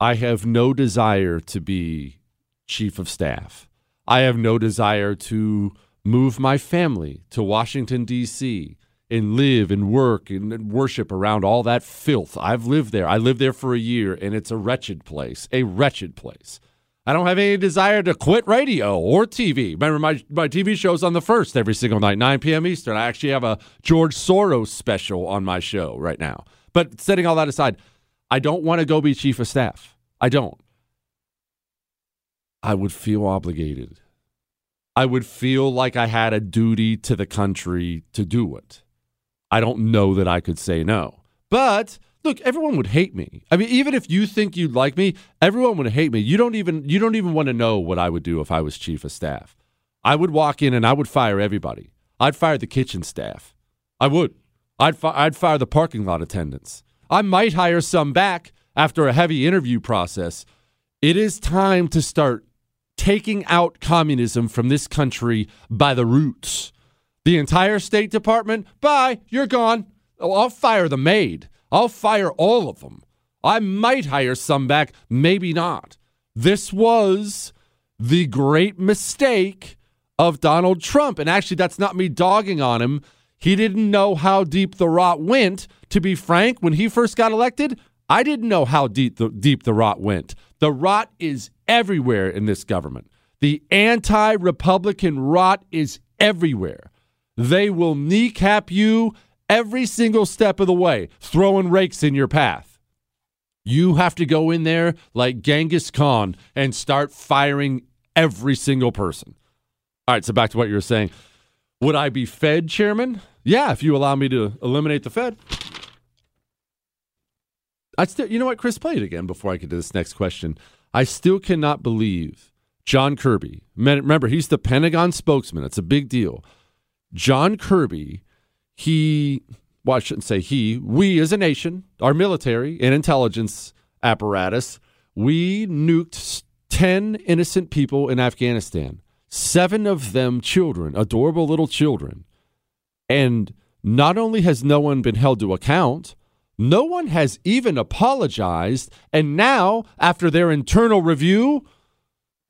I have no desire to be chief of staff. I have no desire to move my family to Washington, D.C., and live and work and worship around all that filth. I've lived there. I lived there for a year, and it's a wretched place, a wretched place. I don't have any desire to quit radio or TV. Remember, my TV show's on the first every single night, 9 p.m. Eastern. I actually have a George Soros special on my show right now. But setting all that aside, I don't want to go be chief of staff. I don't. I would feel obligated. I would feel like I had a duty to the country to do it. I don't know that I could say no. But, look, everyone would hate me. I mean, even if you think you'd like me, everyone would hate me. You don't even want to know what I would do if I was chief of staff. I would walk in and I would fire everybody. I'd fire the kitchen staff. I would. I'd fire the parking lot attendants. I might hire some back after a heavy interview process. It is time to start taking out communism from this country by the roots. The entire State Department, bye, you're gone. Oh, I'll fire the maid. I'll fire all of them. I might hire some back, maybe not. This was the great mistake of Donald Trump. And actually, that's not me dogging on him. He didn't know how deep the rot went. To be frank, when he first got elected, I didn't know how deep the rot went. The rot is everywhere in this government. The anti-Republican rot is everywhere. They will kneecap you every single step of the way, throwing rakes in your path. You have to go in there like Genghis Khan and start firing every single person. All right, so back to what you were saying. Would I be Fed chairman? Yeah, if you allow me to eliminate the Fed. You know what? Chris, play it again before I get to this next question. I still cannot believe John Kirby. Remember, he's the Pentagon spokesman. It's a big deal. John Kirby, well, I shouldn't say he. We as a nation, our military and intelligence apparatus, we nuked 10 innocent people in Afghanistan. 7 of them children, adorable little children. And not only has no one been held to account, no one has even apologized. And now, after their internal review,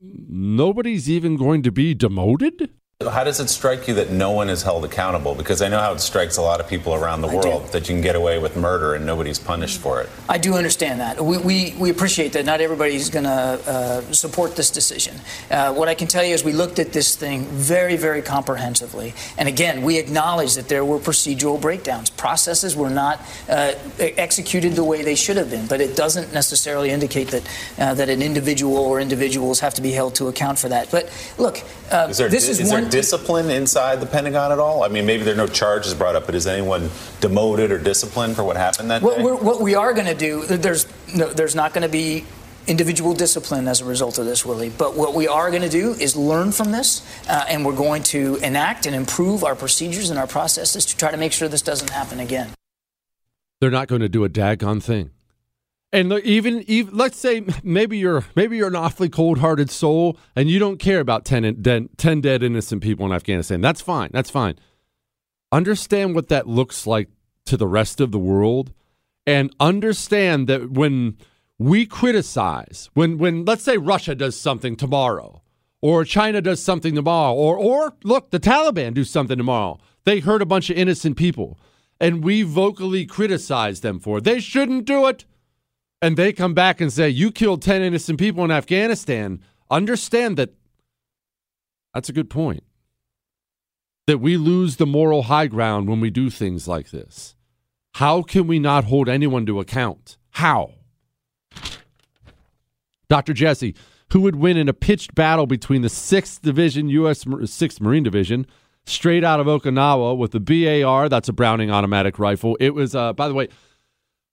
nobody's even going to be demoted? How does it strike you that no one is held accountable? Because I know how it strikes a lot of people around the world, that you can get away with murder and nobody's punished for it. I do understand that. We appreciate that. Not everybody's going to support this decision. What I can tell you is we looked at this thing very, very comprehensively. And again, we acknowledge that there were procedural breakdowns. Processes were not executed the way they should have been. But it doesn't necessarily indicate that an individual or individuals have to be held to account for that. But look, this is one... Discipline inside the Pentagon at all? I mean, maybe there are no charges brought up, but is anyone demoted or disciplined for what happened that day? What we are going to do, there's not going to be individual discipline as a result of this, Willie. But what we are going to do is learn from this, and we're going to enact and improve our procedures and our processes to try to make sure this doesn't happen again. They're not going to do a daggone thing. And even let's say maybe you're an awfully cold-hearted soul and you don't care about 10 dead innocent people in Afghanistan. That's fine. That's fine. Understand what that looks like to the rest of the world, and understand that when we criticize, when let's say Russia does something tomorrow, or China does something tomorrow, or look, the Taliban do something tomorrow. They hurt a bunch of innocent people, and we vocally criticize them for it. They shouldn't do it. And they come back and say, you killed 10 innocent people in Afghanistan. Understand that that's a good point. That we lose the moral high ground when we do things like this. How can we not hold anyone to account? How? Dr. Jesse, who would win in a pitched battle between the 6th Division, U.S. 6th Marine Division, straight out of Okinawa with the BAR, that's a Browning automatic rifle. It was, by the way...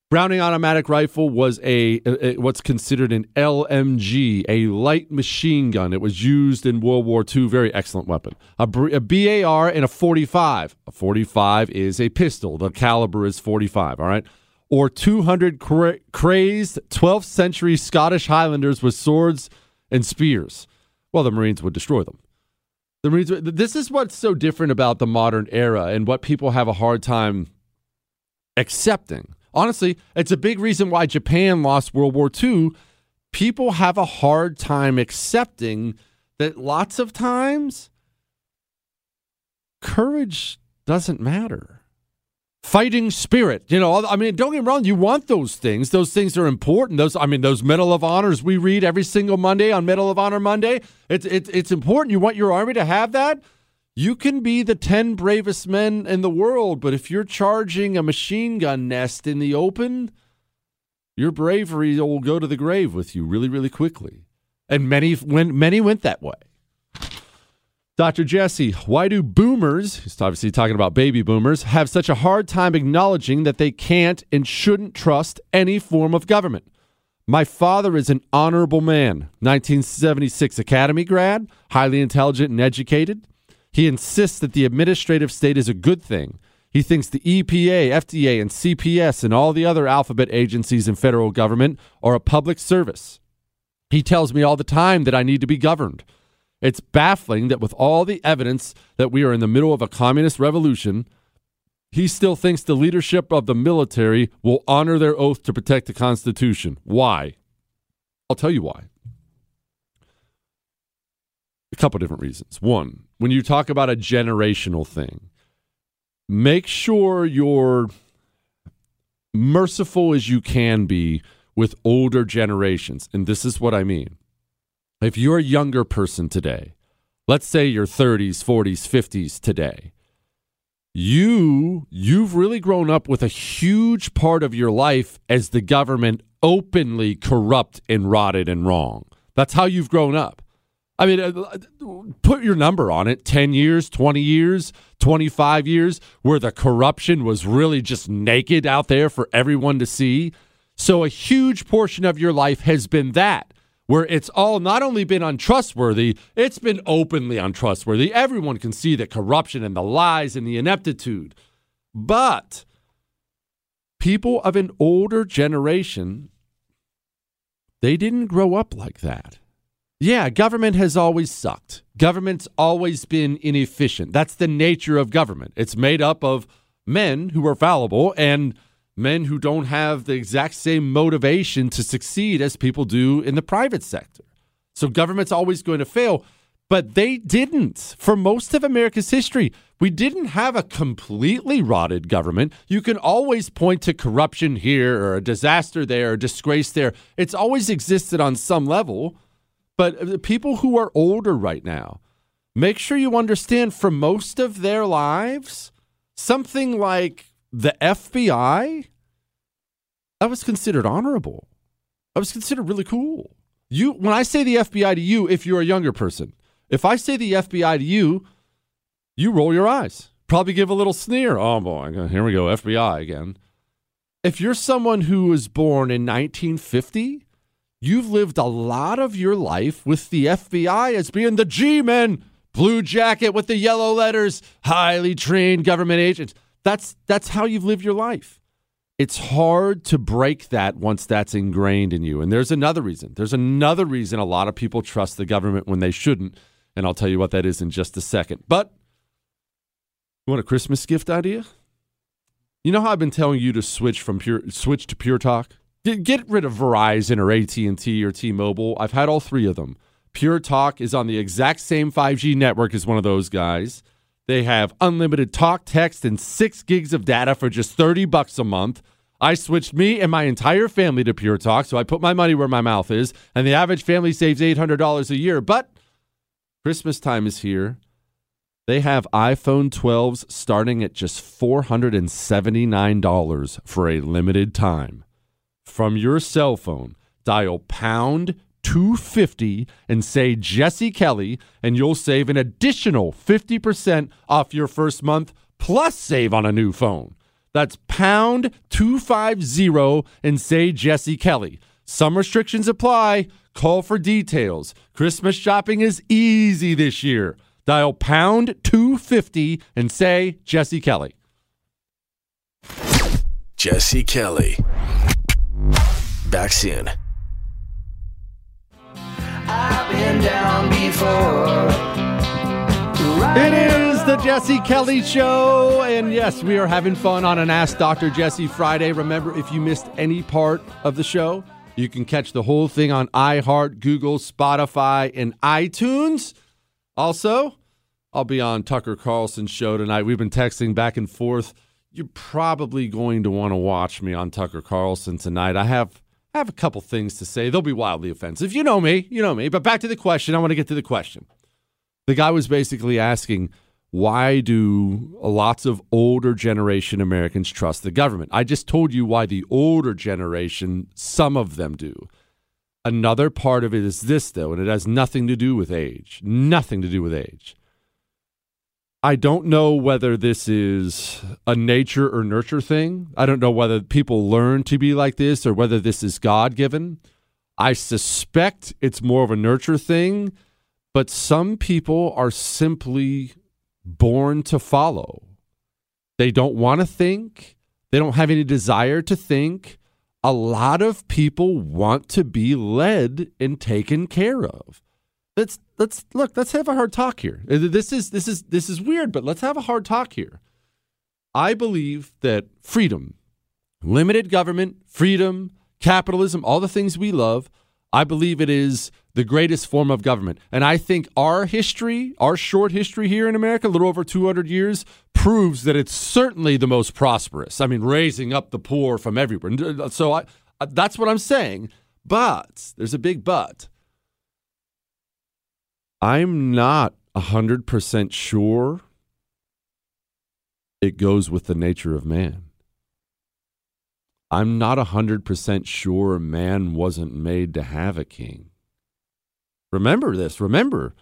Browning automatic rifle was a what's considered an LMG, a light machine gun. It was used in World War II. Very excellent weapon. A BAR and a .45. A .45 is a pistol. The caliber is .45, all right? Or 200 crazed 12th century Scottish Highlanders with swords and spears. Well, the Marines would destroy them. The Marines. This is what's so different about the modern era and what people have a hard time accepting. Honestly, it's a big reason why Japan lost World War II. People have a hard time accepting that lots of times courage doesn't matter. Fighting spirit, don't get me wrong. You want those things. Those things are important. Those Medal of Honors we read every single Monday on Medal of Honor Monday. It's important. You want your army to have that. You can be the 10 bravest men in the world, but if you're charging a machine gun nest in the open, your bravery will go to the grave with you really, really quickly. And many went that way. Dr. Jesse, why do boomers, he's obviously talking about baby boomers, have such a hard time acknowledging that they can't and shouldn't trust any form of government? My father is an honorable man, 1976 Academy grad, highly intelligent and educated. He insists that the administrative state is a good thing. He thinks the EPA, FDA, and CPS and all the other alphabet agencies in federal government are a public service. He tells me all the time that I need to be governed. It's baffling that with all the evidence that we are in the middle of a communist revolution, he still thinks the leadership of the military will honor their oath to protect the Constitution. Why? I'll tell you why. A couple different reasons. One, when you talk about a generational thing, make sure you're merciful as you can be with older generations. And this is what I mean. If you're a younger person today, let's say you're 30s, 40s, 50s today, you've really grown up with a huge part of your life as the government openly corrupt and rotted and wrong. That's how you've grown up. I mean, put your number on it, 10 years, 20 years, 25 years, where the corruption was really just naked out there for everyone to see. So a huge portion of your life has been that, where it's all not only been untrustworthy, it's been openly untrustworthy. Everyone can see the corruption and the lies and the ineptitude. But people of an older generation, they didn't grow up like that. Yeah, government has always sucked. Government's always been inefficient. That's the nature of government. It's made up of men who are fallible and men who don't have the exact same motivation to succeed as people do in the private sector. So government's always going to fail, but they didn't. For most of America's history, we didn't have a completely rotted government. You can always point to corruption here or a disaster there or disgrace there. It's always existed on some level. But the people who are older right now, make sure you understand for most of their lives, something like the FBI, that was considered honorable. That was considered really cool. When I say the FBI to you, if you're a younger person, if I say the FBI to you, you roll your eyes, probably give a little sneer. Oh boy, here we go, FBI again. If you're someone who was born in 1950, you've lived a lot of your life with the FBI as being the G-men, blue jacket with the yellow letters, highly trained government agents. That's how you've lived your life. It's hard to break that once that's ingrained in you. And there's another reason. There's another reason a lot of people trust the government when they shouldn't. And I'll tell you what that is in just a second. But you want a Christmas gift idea? You know how I've been telling you to switch to Pure Talk? Get rid of Verizon or AT&T or T-Mobile. I've had all three of them. Pure Talk is on the exact same 5G network as one of those guys. They have unlimited talk, text, and 6 gigs of data for just $30 a month. I switched me and my entire family to Pure Talk, so I put my money where my mouth is, and the average family saves $800 a year. But Christmas time is here. They have iPhone 12s starting at just $479 for a limited time. From your cell phone, dial #250 and say Jesse Kelly, and you'll save an additional 50% off your first month, plus save on a new phone. That's pound 250 and say Jesse Kelly. Some restrictions apply. Call for details. Christmas shopping is easy this year. Dial pound 250 and say Jesse Kelly. Jesse Kelly. Back soon. I've been down before. It is the Jesse Kelly Show. And yes, we are having fun on an Ask Dr. Jesse Friday. Remember, if you missed any part of the show, you can catch the whole thing on iHeart, Google, Spotify, and iTunes. Also, I'll be on Tucker Carlson's show tonight. We've been texting back and forth. You're probably going to want to watch me on Tucker Carlson tonight. I have a couple things to say. They'll be wildly offensive. You know me. But back to the question. I want to get to the question. The guy was basically asking, why do lots of older generation Americans trust the government? I just told you why the older generation, some of them do. Another part of it is this, though, and it has nothing to do with age. Nothing to do with age. I don't know whether this is a nature or nurture thing. I don't know whether people learn to be like this or whether this is God-given. I suspect it's more of a nurture thing, but some people are simply born to follow. They don't want to think. They don't have any desire to think. A lot of people want to be led and taken care of. Let's have a hard talk here. This is weird, but let's have a hard talk here. I believe that freedom, limited government, freedom, capitalism, all the things we love, I believe it is the greatest form of government. And I think our history, our short history here in America, a little over 200 years, proves that it's certainly the most prosperous. I mean, raising up the poor from everywhere. So that's what I'm saying. But there's a big but. I'm not 100% sure it goes with the nature of man. I'm not 100% sure man wasn't made to have a king. Remember this. Remember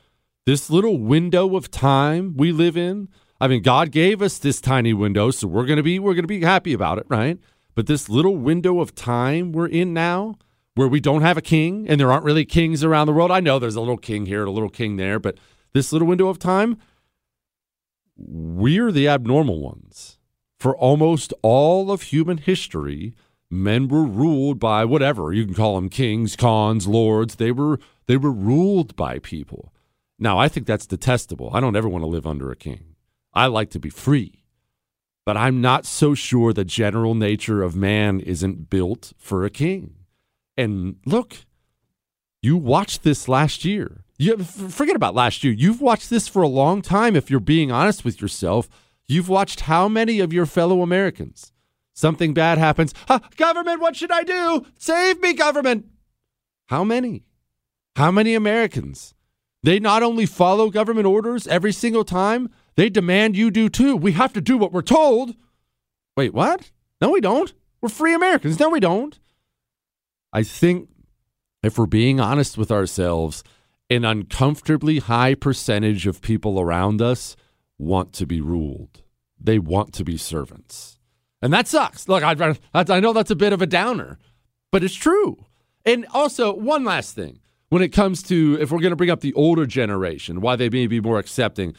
this little window of time we live in. I mean, God gave us this tiny window, so we're going to be happy about it, right? But this little window of time we're in now, where we don't have a king, and there aren't really kings around the world. I know there's a little king here, a little king there, but this little window of time, we're the abnormal ones. For almost all of human history, men were ruled by whatever. You can call them kings, khans, lords. They were ruled by people. Now, I think that's detestable. I don't ever want to live under a king. I like to be free. But I'm not so sure the general nature of man isn't built for a king. And look, you watched this last year. Forget about last year. You've watched this for a long time. If you're being honest with yourself, you've watched how many of your fellow Americans? Something bad happens. Government, what should I do? Save me, government. How many? How many Americans? They not only follow government orders every single time, they demand you do too. We have to do what we're told. Wait, what? No, we don't. We're free Americans. No, we don't. I think if we're being honest with ourselves, an uncomfortably high percentage of people around us want to be ruled. They want to be servants. And that sucks. Look, I know that's a bit of a downer, but it's true. And also, one last thing. When it comes to, if we're going to bring up the older generation, why they may be more accepting,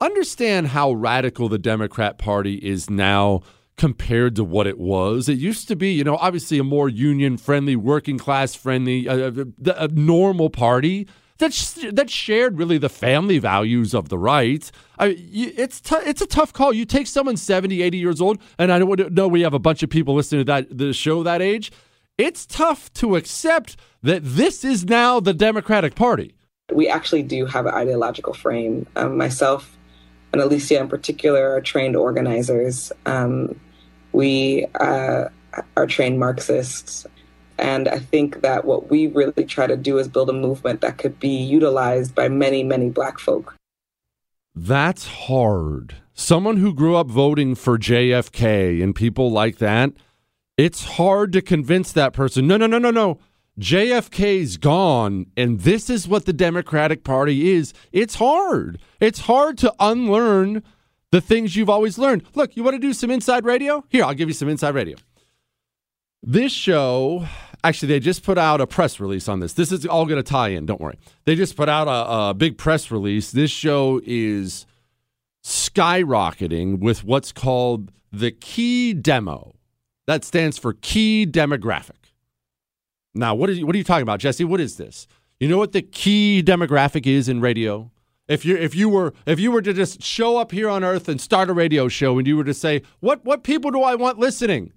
understand how radical the Democrat Party is now compared to what it was. It used to be, obviously a more union-friendly, working-class-friendly, a normal party that shared really the family values of the right. It's a tough call. You take someone 70, 80 years old, and I don't know we have a bunch of people listening to the show that age. It's tough to accept that this is now the Democratic Party. We actually do have an ideological frame. Myself and Alicia in particular are trained organizers. We are trained Marxists. And I think that what we really try to do is build a movement that could be utilized by many, many Black folk. That's hard. Someone who grew up voting for JFK and people like that, it's hard to convince that person, no. JFK's gone, and this is what the Democratic Party is. It's hard. It's hard to unlearn the things you've always learned. Look, you want to do some inside radio? Here, I'll give you some inside radio. This show, actually, they just put out a press release on this. This is all going to tie in. Don't worry. They just put out a big press release. This show is skyrocketing with what's called the key demo. That stands for key demographic. Now, what are you talking about, Jesse? What is this? You know what the key demographic is in radio? If you were to just show up here on Earth and start a radio show, and you were to say, what people do I want listening?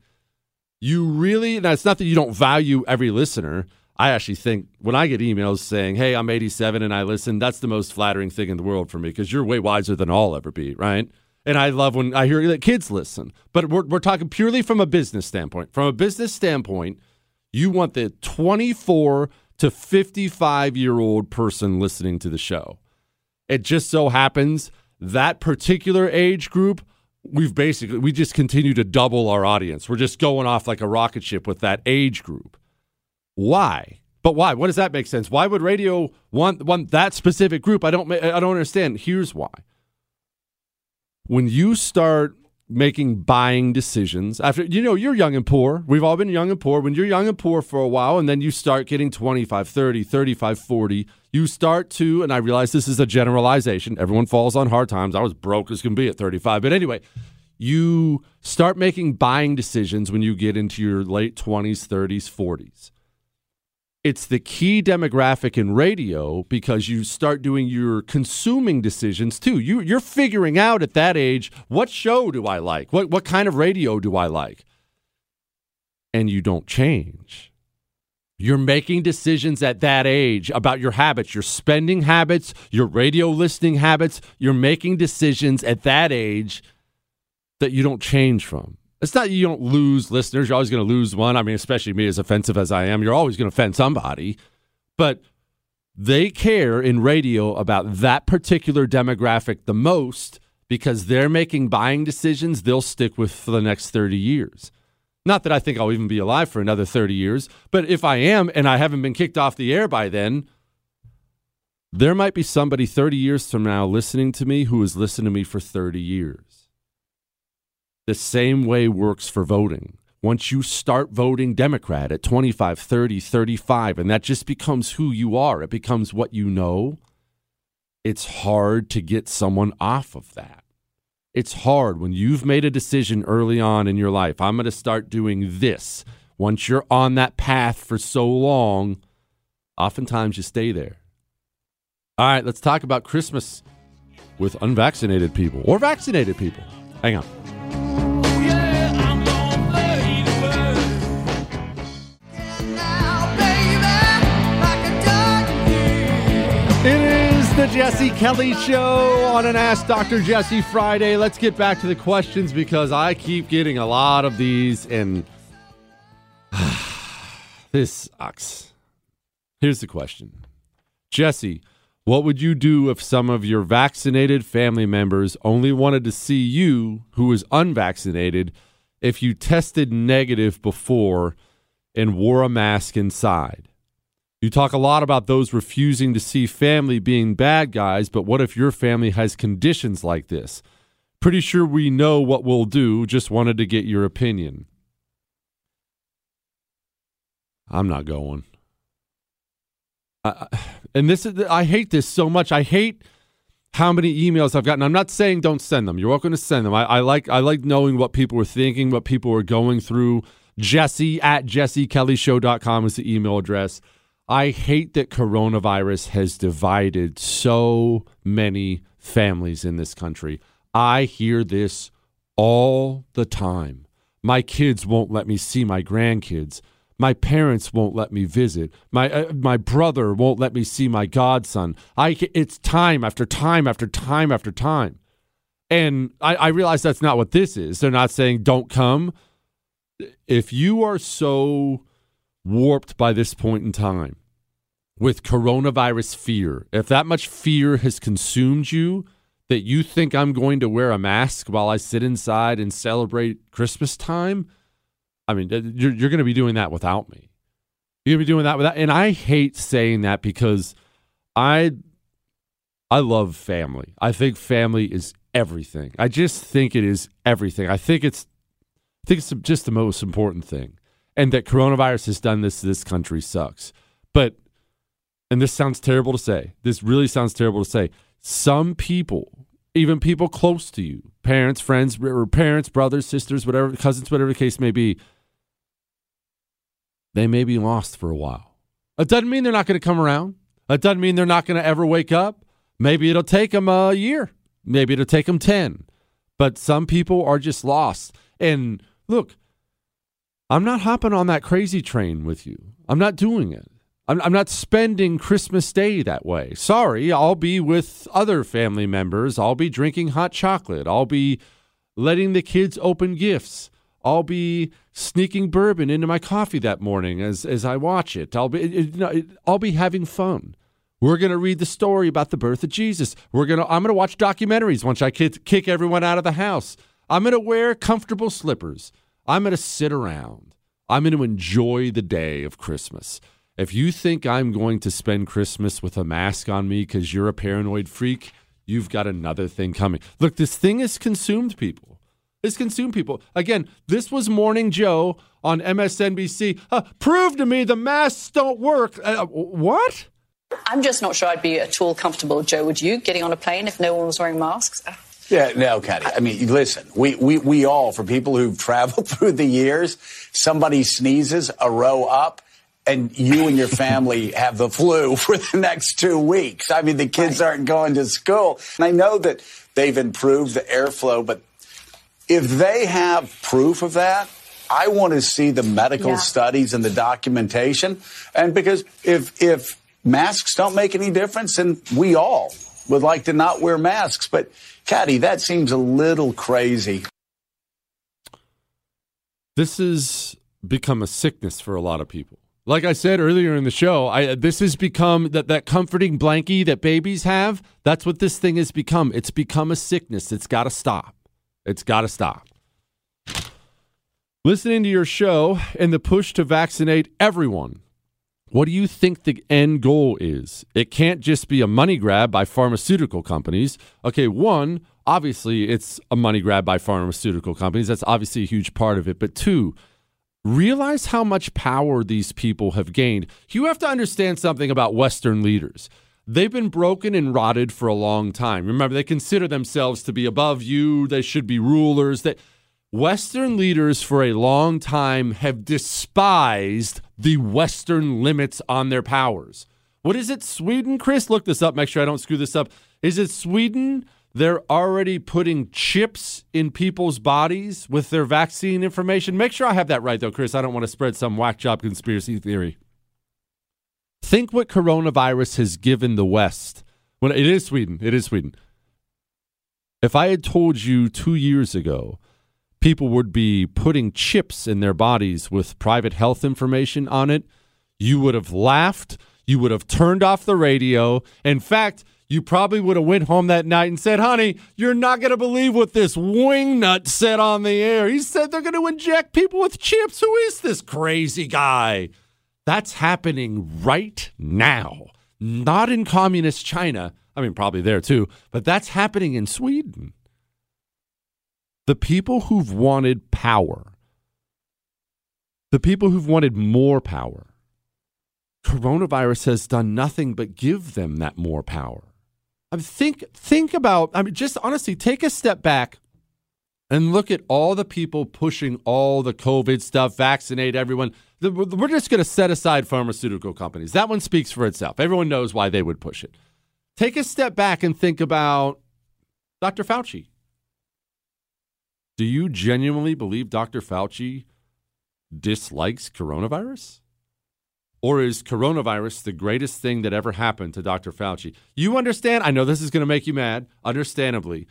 You really, now it's not that you don't value every listener. I actually think when I get emails saying, hey, I'm 87 and I listen, that's the most flattering thing in the world for me, because you're way wiser than I'll ever be, right? And I love when I hear that kids listen. But we're talking purely from a business standpoint. From a business standpoint, you want the 24 to 55-year-old person listening to the show. It just so happens that particular age group, we just continue to double our audience. We're just going off like a rocket ship with that age group. Why? But why? What does that make sense? Why would radio want that specific group? I don't understand. Here's why. When you start making buying decisions, after you're young and poor. We've all been young and poor. When you're young and poor for a while and then you start getting 25, 30, 35, 40, you start to, and I realize this is a generalization. Everyone falls on hard times. I was broke as can be at 35. But anyway, you start making buying decisions when you get into your late 20s, 30s, 40s. It's the key demographic in radio because you start doing your consuming decisions too. You're figuring out at that age, what show do I like? What kind of radio do I like? And you don't change. You're making decisions at that age about your habits, your spending habits, your radio listening habits. You're making decisions at that age that you don't change from. It's not you don't lose listeners. You're always going to lose one. I mean, especially me, as offensive as I am. You're always going to offend somebody. But they care in radio about that particular demographic the most because they're making buying decisions they'll stick with for the next 30 years. Not that I think I'll even be alive for another 30 years, but if I am and I haven't been kicked off the air by then, there might be somebody 30 years from now listening to me who has listened to me for 30 years. The same way works for voting. Once you start voting Democrat at 25, 30, 35, and that just becomes who you are, it becomes what you know, it's hard to get someone off of that. It's hard when you've made a decision early on in your life, I'm going to start doing this. Once you're on that path for so long, oftentimes you stay there. All right, let's talk about Christmas with unvaccinated people or vaccinated people. Hang on. The Jesse Kelly Show on an Ask Dr. Jesse Friday. Let's get back to the questions because I keep getting a lot of these and this sucks. Here's the question. Jesse, what would you do if some of your vaccinated family members only wanted to see you, who is unvaccinated, if you tested negative before and wore a mask inside? You talk a lot about those refusing to see family being bad guys, but what if your family has conditions like this? Pretty sure we know what we'll do. Just wanted to get your opinion. I'm not going. I hate this so much. I hate how many emails I've gotten. I'm not saying don't send them. You're welcome to send them. I like knowing what people are thinking, what people are going through. Jesse@jessekellyshow.com is the email address. I hate that coronavirus has divided so many families in this country. I hear this all the time. My kids won't let me see my grandkids. My parents won't let me visit. My brother won't let me see my godson. It's time after time after time after time. And I realize that's not what this is. They're not saying don't come. If you are so warped by this point in time with coronavirus fear, if that much fear has consumed you that you think I'm going to wear a mask while I sit inside and celebrate Christmas time, I mean, you're going to be doing that without me. You're going to be doing that without, and I hate saying that because I love family. I think family is everything. I just think it is everything. I think it's just the most important thing. And that coronavirus has done this to this country sucks. But, and this sounds terrible to say, this really sounds terrible to say, some people, even people close to you, parents, friends, or parents, brothers, sisters, whatever, cousins, whatever the case may be, they may be lost for a while. It doesn't mean they're not going to come around. It doesn't mean they're not going to ever wake up. Maybe it'll take them a year. Maybe it'll take them 10. But some people are just lost. And look, I'm not hopping on that crazy train with you. I'm not doing it. I'm not spending Christmas Day that way. Sorry, I'll be with other family members. I'll be drinking hot chocolate. I'll be letting the kids open gifts. I'll be sneaking bourbon into my coffee that morning as I watch it. I'll be having fun. We're going to read the story about the birth of Jesus. I'm going to watch documentaries once I kick everyone out of the house. I'm going to wear comfortable slippers. I'm going to sit around. I'm going to enjoy the day of Christmas. If you think I'm going to spend Christmas with a mask on me because you're a paranoid freak, you've got another thing coming. Look, this thing has consumed people. It's consumed people. Again, this was Morning Joe on MSNBC. Prove to me the masks don't work. What? I'm just not sure I'd be at all comfortable, Joe, would you, getting on a plane if no one was wearing masks? Yeah, no, Kathy. I mean, listen, we all, for people who've traveled through the years, somebody sneezes a row up, and you and your family have the flu for the next 2 weeks. I mean, the kids aren't going to school. And I know that they've improved the airflow, but if they have proof of that, I want to see the medical studies and the documentation. And because if masks don't make any difference, then we all would like to not wear masks. But, Katty, that seems a little crazy. This has become a sickness for a lot of people. Like I said earlier in the show, this has become that comforting blankie that babies have. That's what this thing has become. It's become a sickness. It's got to stop. It's got to stop. Listening to your show and the push to vaccinate everyone, what do you think the end goal is? It can't just be a money grab by pharmaceutical companies. Okay, one, obviously it's a money grab by pharmaceutical companies. That's obviously a huge part of it. But two, realize how much power these people have gained. You have to understand something about Western leaders. They've been broken and rotted for a long time. Remember, they consider themselves to be above you. They should be rulers. Western leaders for a long time have despised the Western limits on their powers. What is it, Sweden? Chris, look this up. Make sure I don't screw this up. Is it Sweden? They're already putting chips in people's bodies with their vaccine information. Make sure I have that right, though, Chris. I don't want to spread some whack job conspiracy theory. Think what coronavirus has given the West. Well, it is Sweden. It is Sweden. If I had told you 2 years ago people would be putting chips in their bodies with private health information on it, you would have laughed. You would have turned off the radio. In fact, you probably would have went home that night and said, honey, you're not going to believe what this wingnut said on the air. He said they're going to inject people with chips. Who is this crazy guy? That's happening right now. Not in communist China. I mean, probably there too, but that's happening in Sweden. The people who've wanted power, the people who've wanted more power, coronavirus has done nothing but give them that more power. I mean, think about, I mean, just honestly, take a step back and look at all the people pushing all the COVID stuff, vaccinate everyone. We're just going to set aside pharmaceutical companies. That one speaks for itself. Everyone knows why they would push it. Take a step back and think about Dr. Fauci. Do you genuinely believe Dr. Fauci dislikes coronavirus? Or is coronavirus the greatest thing that ever happened to Dr. Fauci? You understand? I know this is going to make you mad, understandably.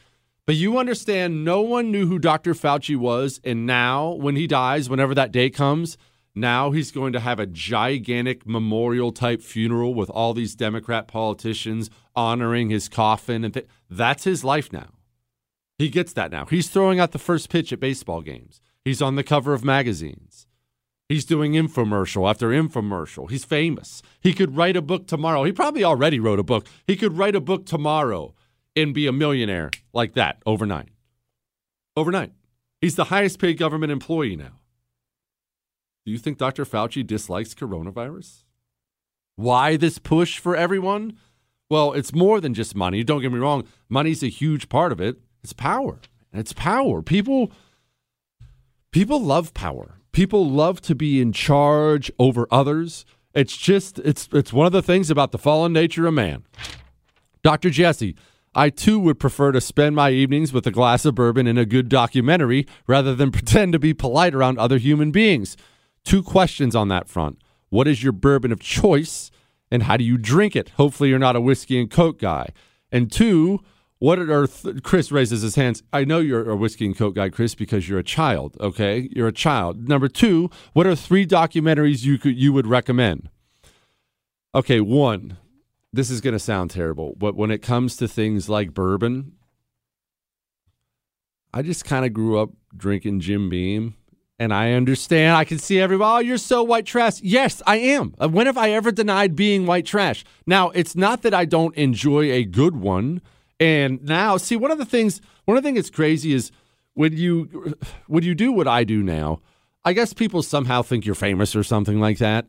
But you understand no one knew who Dr. Fauci was. And now when he dies, whenever that day comes, now he's going to have a gigantic memorial type funeral with all these Democrat politicians honoring his coffin. And that's his life now. He gets that now. He's throwing out the first pitch at baseball games. He's on the cover of magazines. He's doing infomercial after infomercial. He's famous. He could write a book tomorrow. He probably already wrote a book. He could write a book tomorrow. and be a millionaire like that overnight. Overnight. He's the highest paid government employee now. Do you think Dr. Fauci dislikes coronavirus? Why this push for everyone? Well, it's more than just money. Don't get me wrong. Money's a huge part of it. It's power. And it's power. People love power. People love to be in charge over others. It's just, it's one of the things about the fallen nature of man. Dr. Jesse, I too would prefer to spend my evenings with a glass of bourbon and a good documentary rather than pretend to be polite around other human beings. Two questions on that front. What is your bourbon of choice and how do you drink it? Hopefully you're not a whiskey and Coke guy. And two, what are Chris raises his hands. I know you're a whiskey and Coke guy, Chris, because you're a child, okay? You're a child. Number two, what are three documentaries you would recommend? Okay, one. This is going to sound terrible, but when it comes to things like bourbon, I just kind of grew up drinking Jim Beam, and I understand. I can see everybody, oh, you're so white trash. Yes, I am. When have I ever denied being white trash? Now, it's not that I don't enjoy a good one. And now, see, one of the things that's crazy is when you do what I do now, I guess people somehow think you're famous or something like that,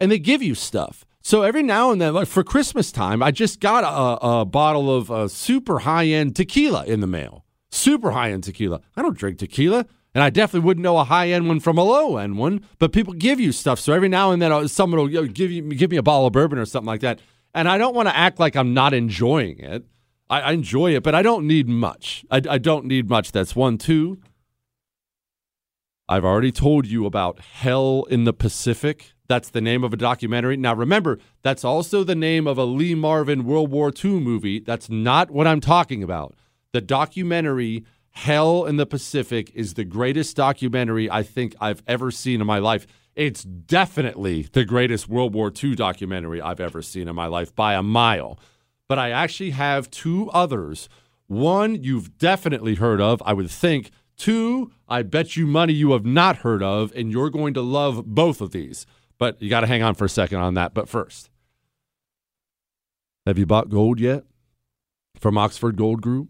and they give you stuff. So every now and then, like for Christmas time, I just got a bottle of super high-end tequila in the mail. Super high-end tequila. I don't drink tequila, and I definitely wouldn't know a high-end one from a low-end one, but people give you stuff. So every now and then, someone will give me a bottle of bourbon or something like that, and I don't want to act like I'm not enjoying it. I enjoy it, but I don't need much. I don't need much. That's one. Two, I've already told you about Hell in the Pacific. That's the name of a documentary. Now, remember, that's also the name of a Lee Marvin World War II movie. That's not what I'm talking about. The documentary Hell in the Pacific is the greatest documentary I think I've ever seen in my life. It's definitely the greatest World War II documentary I've ever seen in my life by a mile. But I actually have two others. One you've definitely heard of, I would think. Two, I bet you money you have not heard of, and you're going to love both of these. But you got to hang on for a second on that. But first, have you bought gold yet from Oxford Gold Group?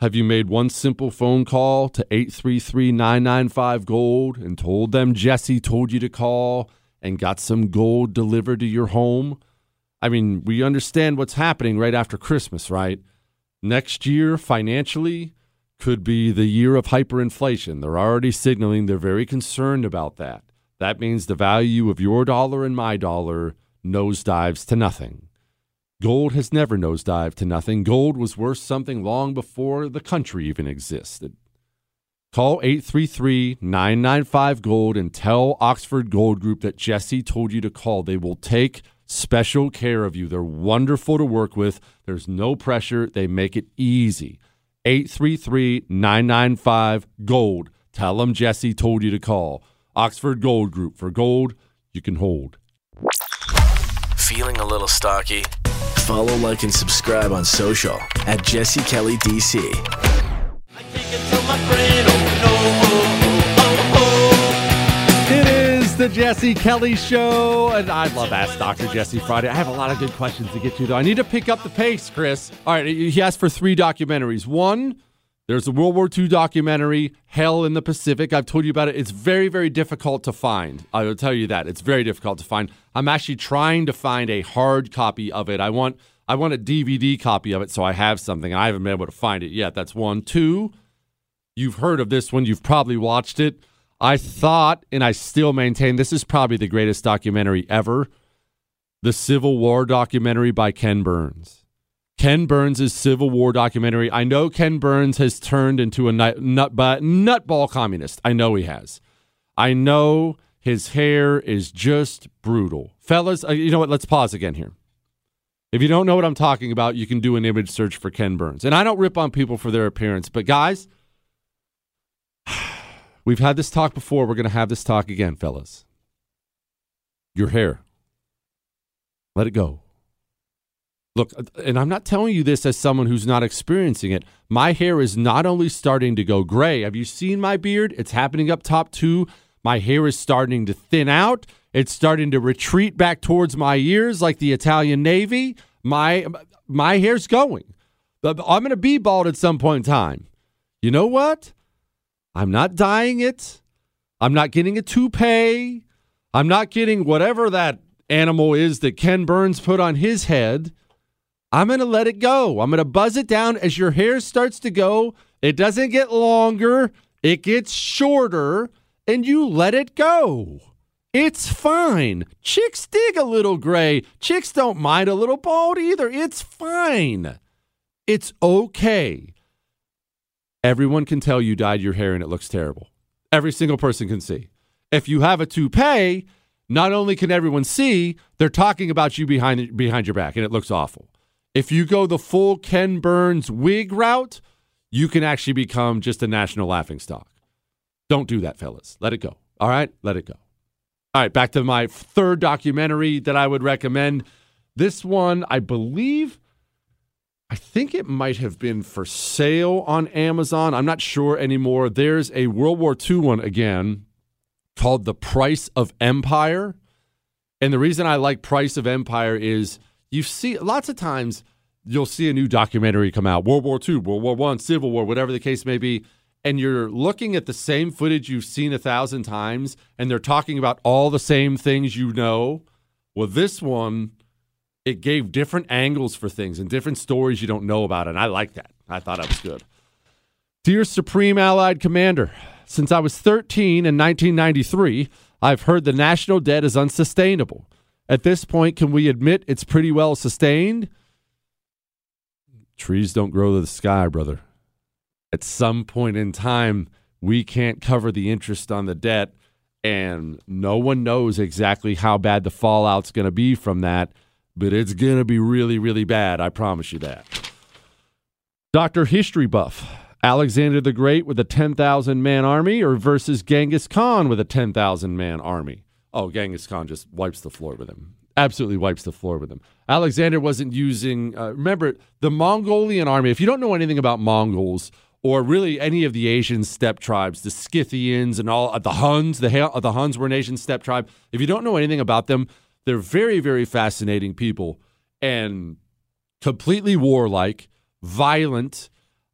Have you made one simple phone call to 833-995-GOLD and told them Jesse told you to call and got some gold delivered to your home? I mean, we understand what's happening right after Christmas, right? Next year, financially, could be the year of hyperinflation. They're already signaling they're very concerned about that. That means the value of your dollar and my dollar nosedives to nothing. Gold has never nosedived to nothing. Gold was worth something long before the country even existed. Call 833-995-GOLD and tell Oxford Gold Group that Jesse told you to call. They will take special care of you. They're wonderful to work with. There's no pressure. They make it easy. 833-995-GOLD. Tell them Jesse told you to call. Oxford Gold Group. For gold, you can hold. Feeling a little stocky? Follow, like, and subscribe on social at Jesse Kelly DC. I take it to my friend, oh, no, oh, oh, oh. It is the Jesse Kelly Show, and I love Ask Dr. Jesse Friday. I have a lot of good questions to get to, though. I need to pick up the pace, Chris. All right, he asked for three documentaries. One, there's a World War II documentary, Hell in the Pacific. I've told you about it. It's very, very difficult to find. I will tell you that. It's very difficult to find. I'm actually trying to find a hard copy of it. I want a DVD copy of it so I have something. I haven't been able to find it yet. That's one. Two, you've heard of this one. You've probably watched it. I thought, and I still maintain, this is probably the greatest documentary ever, the Civil War documentary by Ken Burns. Ken Burns' Civil War documentary. I know Ken Burns has turned into a nutball communist. I know he has. I know his hair is just brutal. Fellas, you know what? Let's pause again here. If you don't know what I'm talking about, you can do an image search for Ken Burns. And I don't rip on people for their appearance. But guys, we've had this talk before. We're going to have this talk again, fellas. Your hair. Let it go. Look, and I'm not telling you this as someone who's not experiencing it. My hair is not only starting to go gray. Have you seen my beard? It's happening up top too. My hair is starting to thin out. It's starting to retreat back towards my ears like the Italian Navy. My hair's going. But I'm going to be bald at some point in time. You know what? I'm not dyeing it. I'm not getting a toupee. I'm not getting whatever that animal is that Ken Burns put on his head. I'm going to let it go. I'm going to buzz it down. As your hair starts to go, it doesn't get longer. It gets shorter, and you let it go. It's fine. Chicks dig a little gray. Chicks don't mind a little bald either. It's fine. It's okay. Everyone can tell you dyed your hair and it looks terrible. Every single person can see. If you have a toupee, not only can everyone see, they're talking about you behind your back, and it looks awful. If you go the full Ken Burns wig route, you can actually become just a national laughingstock. Don't do that, fellas. Let it go. All right? Let it go. All right, back to my third documentary that I would recommend. This one, I think it might have been for sale on Amazon. I'm not sure anymore. There's a World War II one again called The Price of Empire. And the reason I like Price of Empire is you see lots of times you'll see a new documentary come out, World War II, World War I, Civil War, whatever the case may be. And you're looking at the same footage you've seen 1,000 times, and they're talking about all the same things you know. Well, this one, it gave different angles for things and different stories you don't know about, and I like that. I thought that was good. Dear Supreme Allied Commander, since I was 13 in 1993, I've heard the national debt is unsustainable. At this point, can we admit it's pretty well sustained? Trees don't grow to the sky, brother. At some point in time, we can't cover the interest on the debt, and no one knows exactly how bad the fallout's going to be from that. But it's going to be really, really bad. I promise you that. Dr. History Buff. Alexander the Great with a 10,000-man army or versus Genghis Khan with a 10,000-man army? Oh, Genghis Khan just wipes the floor with him. Absolutely wipes the floor with him. Alexander wasn't using... remember, the Mongolian army, if you don't know anything about Mongols or really any of the Asian steppe tribes, the Scythians and all, the Huns, the Huns were an Asian steppe tribe. If you don't know anything about them, they're very, very fascinating people and completely warlike, violent,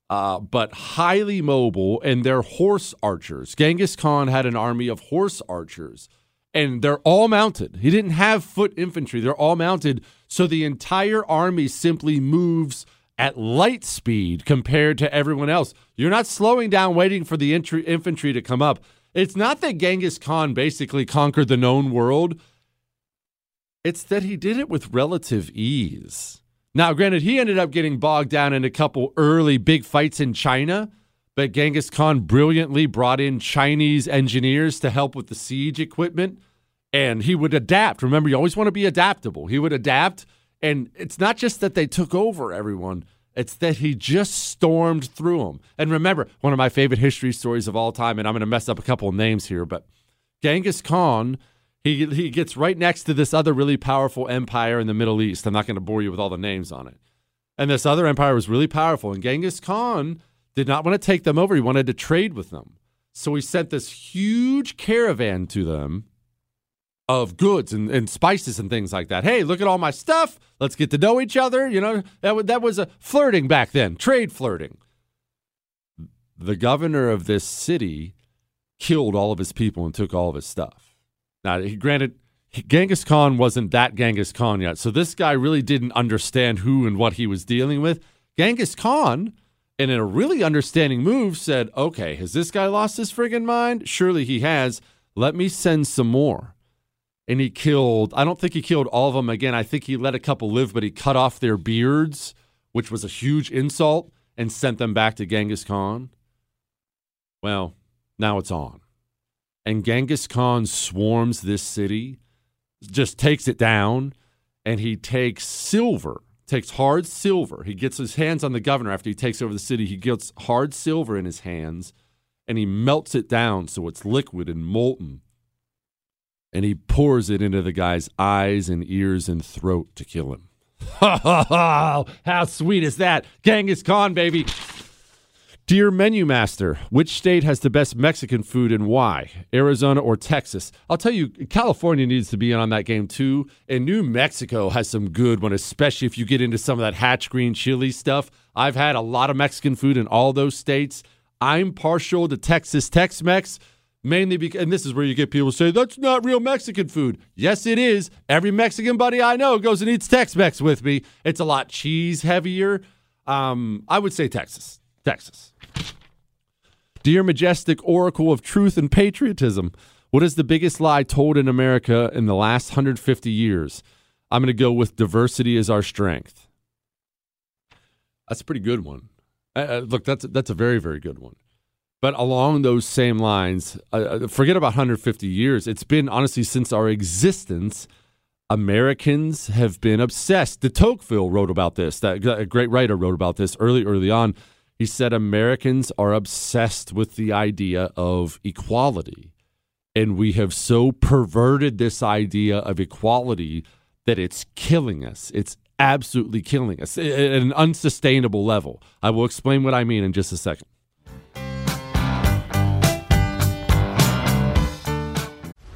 but highly mobile, and they're horse archers. Genghis Khan had an army of horse archers, and they're all mounted. He didn't have foot infantry. They're all mounted, so the entire army simply moves at light speed compared to everyone else. You're not slowing down waiting for the infantry to come up. It's not that Genghis Khan basically conquered the known world. It's that he did it with relative ease. Now, granted, he ended up getting bogged down in a couple early big fights in China, but Genghis Khan brilliantly brought in Chinese engineers to help with the siege equipment, and he would adapt. Remember, you always want to be adaptable. He would adapt, and it's not just that they took over everyone. It's that he just stormed through them. And remember, one of my favorite history stories of all time, and I'm going to mess up a couple of names here, but Genghis Khan... He gets right next to this other really powerful empire in the Middle East. I'm not going to bore you with all the names on it. And this other empire was really powerful. And Genghis Khan did not want to take them over. He wanted to trade with them. So he sent this huge caravan to them of goods and spices and things like that. Hey, look at all my stuff. Let's get to know each other. You know, that was a flirting back then, trade flirting. The governor of this city killed all of his people and took all of his stuff. Now, granted, Genghis Khan wasn't that Genghis Khan yet, so this guy really didn't understand who and what he was dealing with. Genghis Khan, in a really understanding move, said, okay, has this guy lost his friggin' mind? Surely he has. Let me send some more. And he killed, I don't think he killed all of them again. I think he let a couple live, but he cut off their beards, which was a huge insult, and sent them back to Genghis Khan. Well, now it's on. And Genghis Khan swarms this city, just takes it down, and he takes silver, takes hard silver. He gets his hands on the governor after he takes over the city. He gets hard silver in his hands, and he melts it down so it's liquid and molten. And he pours it into the guy's eyes and ears and throat to kill him. How sweet is that? Genghis Khan, baby. Dear Menu Master, which state has the best Mexican food and why? Arizona or Texas? I'll tell you, California needs to be in on that game too, and New Mexico has some good one, especially if you get into some of that hatch green chili stuff. I've had a lot of Mexican food in all those states. I'm partial to Texas Tex-Mex, mainly because, and this is where you get people say, that's not real Mexican food. Yes, it is. Every Mexican buddy I know goes and eats Tex-Mex with me. It's a lot cheese heavier. I would say Texas. Dear Majestic Oracle of Truth and Patriotism, what is the biggest lie told in America in the last 150 years? I'm going to go with diversity is our strength. That's a pretty good one. Look, that's a very, very good one. But along those same lines, forget about 150 years. It's been, honestly, since our existence, Americans have been obsessed. De Tocqueville wrote about this. That great writer wrote about this early on. He said Americans are obsessed with the idea of equality, and we have so perverted this idea of equality that it's killing us. It's absolutely killing us at an unsustainable level. I will explain what I mean in just a second.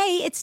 Hey, it's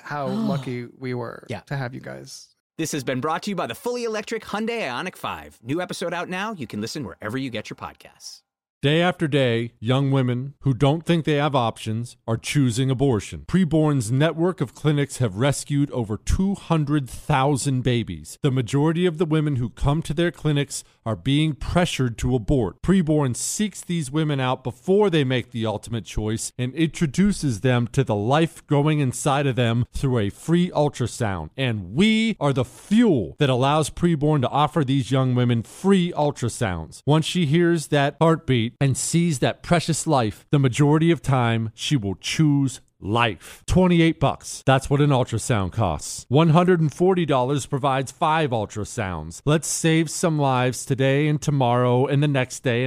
how lucky we were to have you guys. This has been brought to you by the fully electric Hyundai Ioniq 5. New episode out now. You can listen wherever you get your podcasts. Day after day, young women who don't think they have options are choosing abortion. Preborn's network of clinics have rescued over 200,000 babies. The majority of the women who come to their clinics are being pressured to abort. Preborn seeks these women out before they make the ultimate choice and introduces them to the life growing inside of them through a free ultrasound. And we are the fuel that allows Preborn to offer these young women free ultrasounds. Once she hears that heartbeat and sees that precious life, the majority of time she will choose life. $28. That's what an ultrasound costs. $140 provides 5 ultrasounds. Let's save some lives today and tomorrow and the next day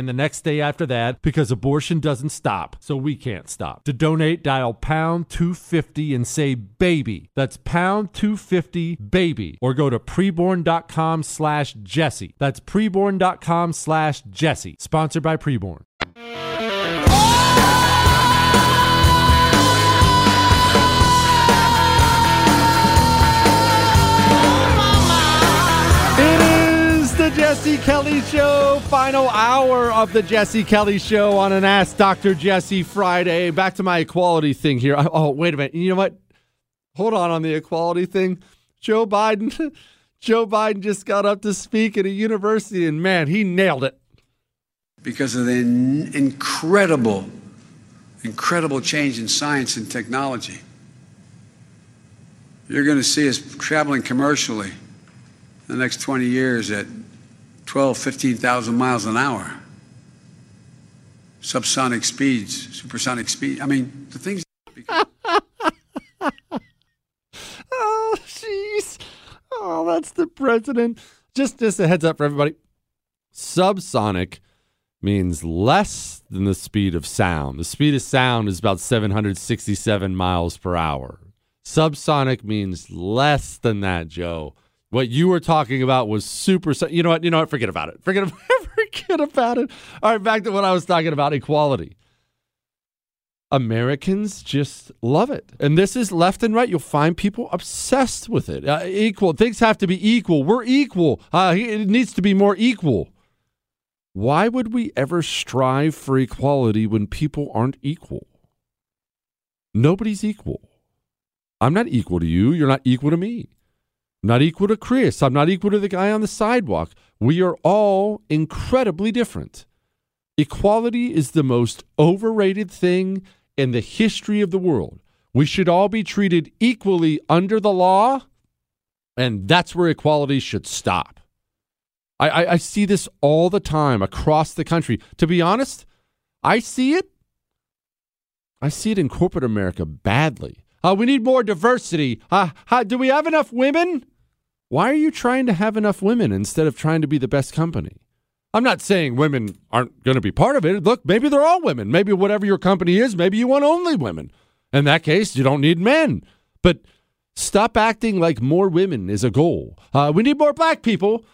after that, because abortion doesn't stop, so we can't stop. To donate, dial pound 250 and say baby. That's pound 250 baby, or go to preborn.com/Jesse. That's preborn.com/Jesse. Sponsored by Preborn. Jesse Kelly Show, final hour of the Jesse Kelly Show on an Ask Dr. Jesse Friday. Back to my equality thing here. Oh, wait a minute. You know what? Hold on the equality thing. Joe Biden just got up to speak at a university, and man, he nailed it. Because of the incredible change in science and technology, You're going to see us traveling commercially in the next 20 years at 15,000 miles an hour. Subsonic speeds, supersonic speed. I mean, the things... Oh, jeez. Oh, that's the president. Just a heads up for everybody. Subsonic means less than the speed of sound. The speed of sound is about 767 miles per hour. Subsonic means less than that, Joe. What you were talking about was super... You know what? Forget about it. Forget about it. All right, back to what I was talking about, equality. Americans just love it. And this is left and right. You'll find people obsessed with it. Equal. Things have to be equal. We're equal. It needs to be more equal. Why would we ever strive for equality when people aren't equal? Nobody's equal. I'm not equal to you. You're not equal to me. I'm not equal to Chris. I'm not equal to the guy on the sidewalk. We are all incredibly different. Equality is the most overrated thing in the history of the world. We should all be treated equally under the law, and that's where equality should stop. I see this all the time across the country. To be honest, I see it. I see it in corporate America badly. We need more diversity. Do we have enough women? Why are you trying to have enough women instead of trying to be the best company? I'm not saying women aren't going to be part of it. Look, maybe they're all women. Maybe whatever your company is, maybe you want only women. In that case, you don't need men. But stop acting like more women is a goal. We need more black people.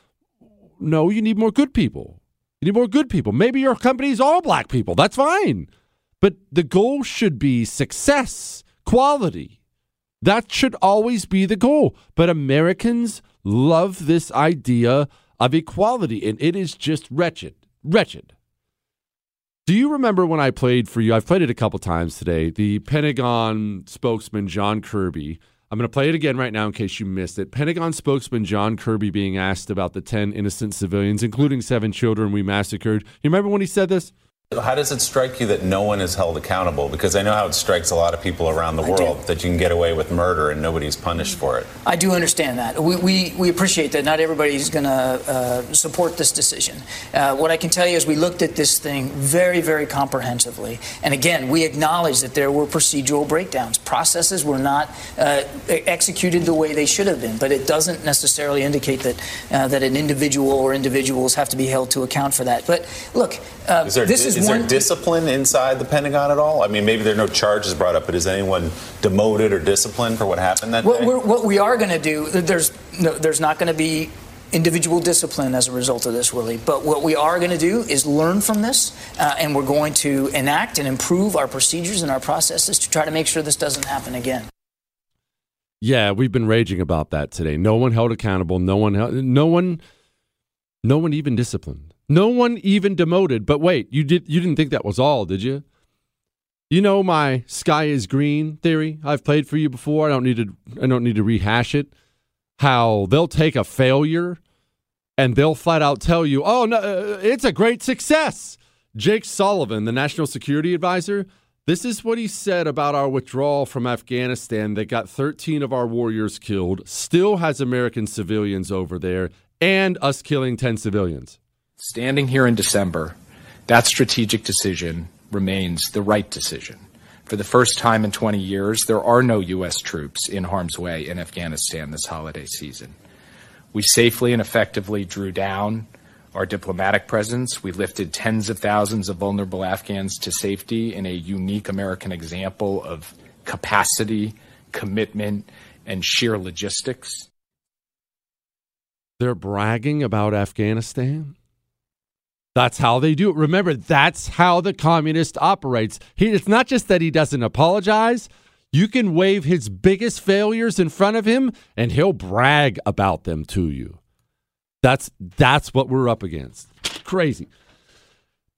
No, you need more good people. You need more good people. Maybe your company is all black people. That's fine. But the goal should be success, quality. That should always be the goal. But Americans love this idea of equality, and it is just wretched. Wretched. Do you remember when I played for you? I've played it a couple times today. The Pentagon spokesman, John Kirby. I'm going to play it again right now in case you missed it. Pentagon spokesman John Kirby being asked about the 10 innocent civilians, including 7 children we massacred. You remember when he said this? How does it strike you that no one is held accountable? Because I know how it strikes a lot of people around the world, that you can get away with murder and nobody's punished for it. I do understand that. We appreciate that. Not everybody's going to support this decision. What I can tell you is we looked at this thing very, very comprehensively. And again, we acknowledge that there were procedural breakdowns. Processes were not executed the way they should have been. But it doesn't necessarily indicate that an individual or individuals have to be held to account for that. But look, Is there discipline inside the Pentagon at all? I mean, maybe there are no charges brought up, but is anyone demoted or disciplined for what happened that day? What we are going to do, there's not going to be individual discipline as a result of this, Willie. But what we are going to do is learn from this, and we're going to enact and improve our procedures and our processes to try to make sure this doesn't happen again. Yeah, we've been raging about that today. No one held accountable. No one even disciplined. No one even demoted. But wait, you didn't think that was all, did you? You know my sky is green theory. I've played for you before. I don't need to rehash it. How they'll take a failure and they'll flat out tell you, "Oh no, it's a great success." Jake Sullivan, the National Security Advisor, this is what he said about our withdrawal from Afghanistan that got 13 of our warriors killed, still has American civilians over there, and us killing 10 civilians. Standing here in December, that strategic decision remains the right decision. For the first time in 20 years, there are no U.S. troops in harm's way in Afghanistan this holiday season. We safely and effectively drew down our diplomatic presence. We lifted tens of thousands of vulnerable Afghans to safety in a unique American example of capacity, commitment, and sheer logistics. They're bragging about Afghanistan? That's how they do it. Remember, that's how the communist operates. It's not just that he doesn't apologize. You can wave his biggest failures in front of him, and he'll brag about them to you. That's what we're up against. Crazy.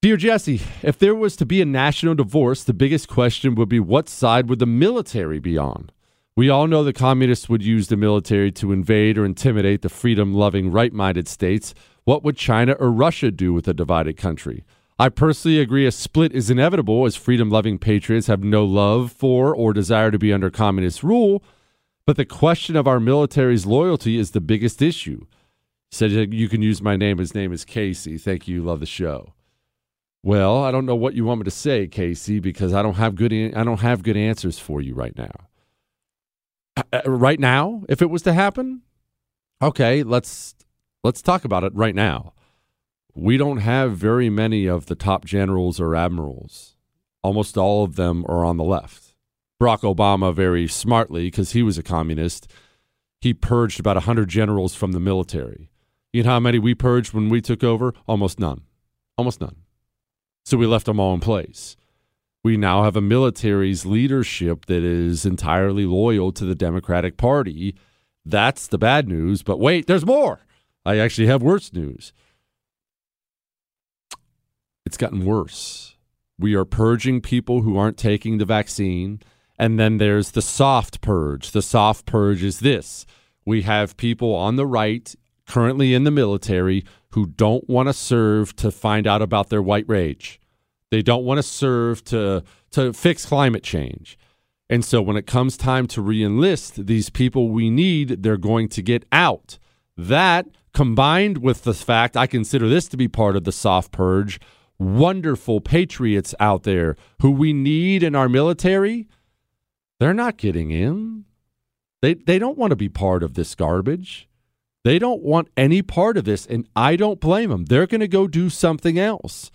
Dear Jesse, if there was to be a national divorce, the biggest question would be what side would the military be on? We all know the communists would use the military to invade or intimidate the freedom-loving, right-minded states. What would China or Russia do with a divided country? I personally agree a split is inevitable as freedom-loving patriots have no love for or desire to be under communist rule. But the question of our military's loyalty is the biggest issue. He said, you can use my name. His name is Casey. Thank you. Love the show. Well, I don't know what you want me to say, Casey, because I don't have good answers for you right now. Right now, if it was to happen, okay, let's talk about it right now. We don't have very many of the top generals or admirals. Almost all of them are on the left. Barack Obama, very smartly, because he was a communist, he purged about 100 generals from the military. You know how many we purged when we took over? Almost none. Almost none. So we left them all in place. We now have a military's leadership that is entirely loyal to the Democratic Party. That's the bad news. But wait, there's more. I actually have worse news. It's gotten worse. We are purging people who aren't taking the vaccine. And then there's the soft purge. The soft purge is this. We have people on the right, currently in the military, who don't want to serve to find out about their white rage. They don't want to serve to fix climate change. And so when it comes time to re-enlist these people we need, they're going to get out. That, combined with the fact, I consider this to be part of the soft purge, wonderful patriots out there who we need in our military, they're not getting in. They don't want to be part of this garbage. They don't want any part of this, and I don't blame them. They're going to go do something else.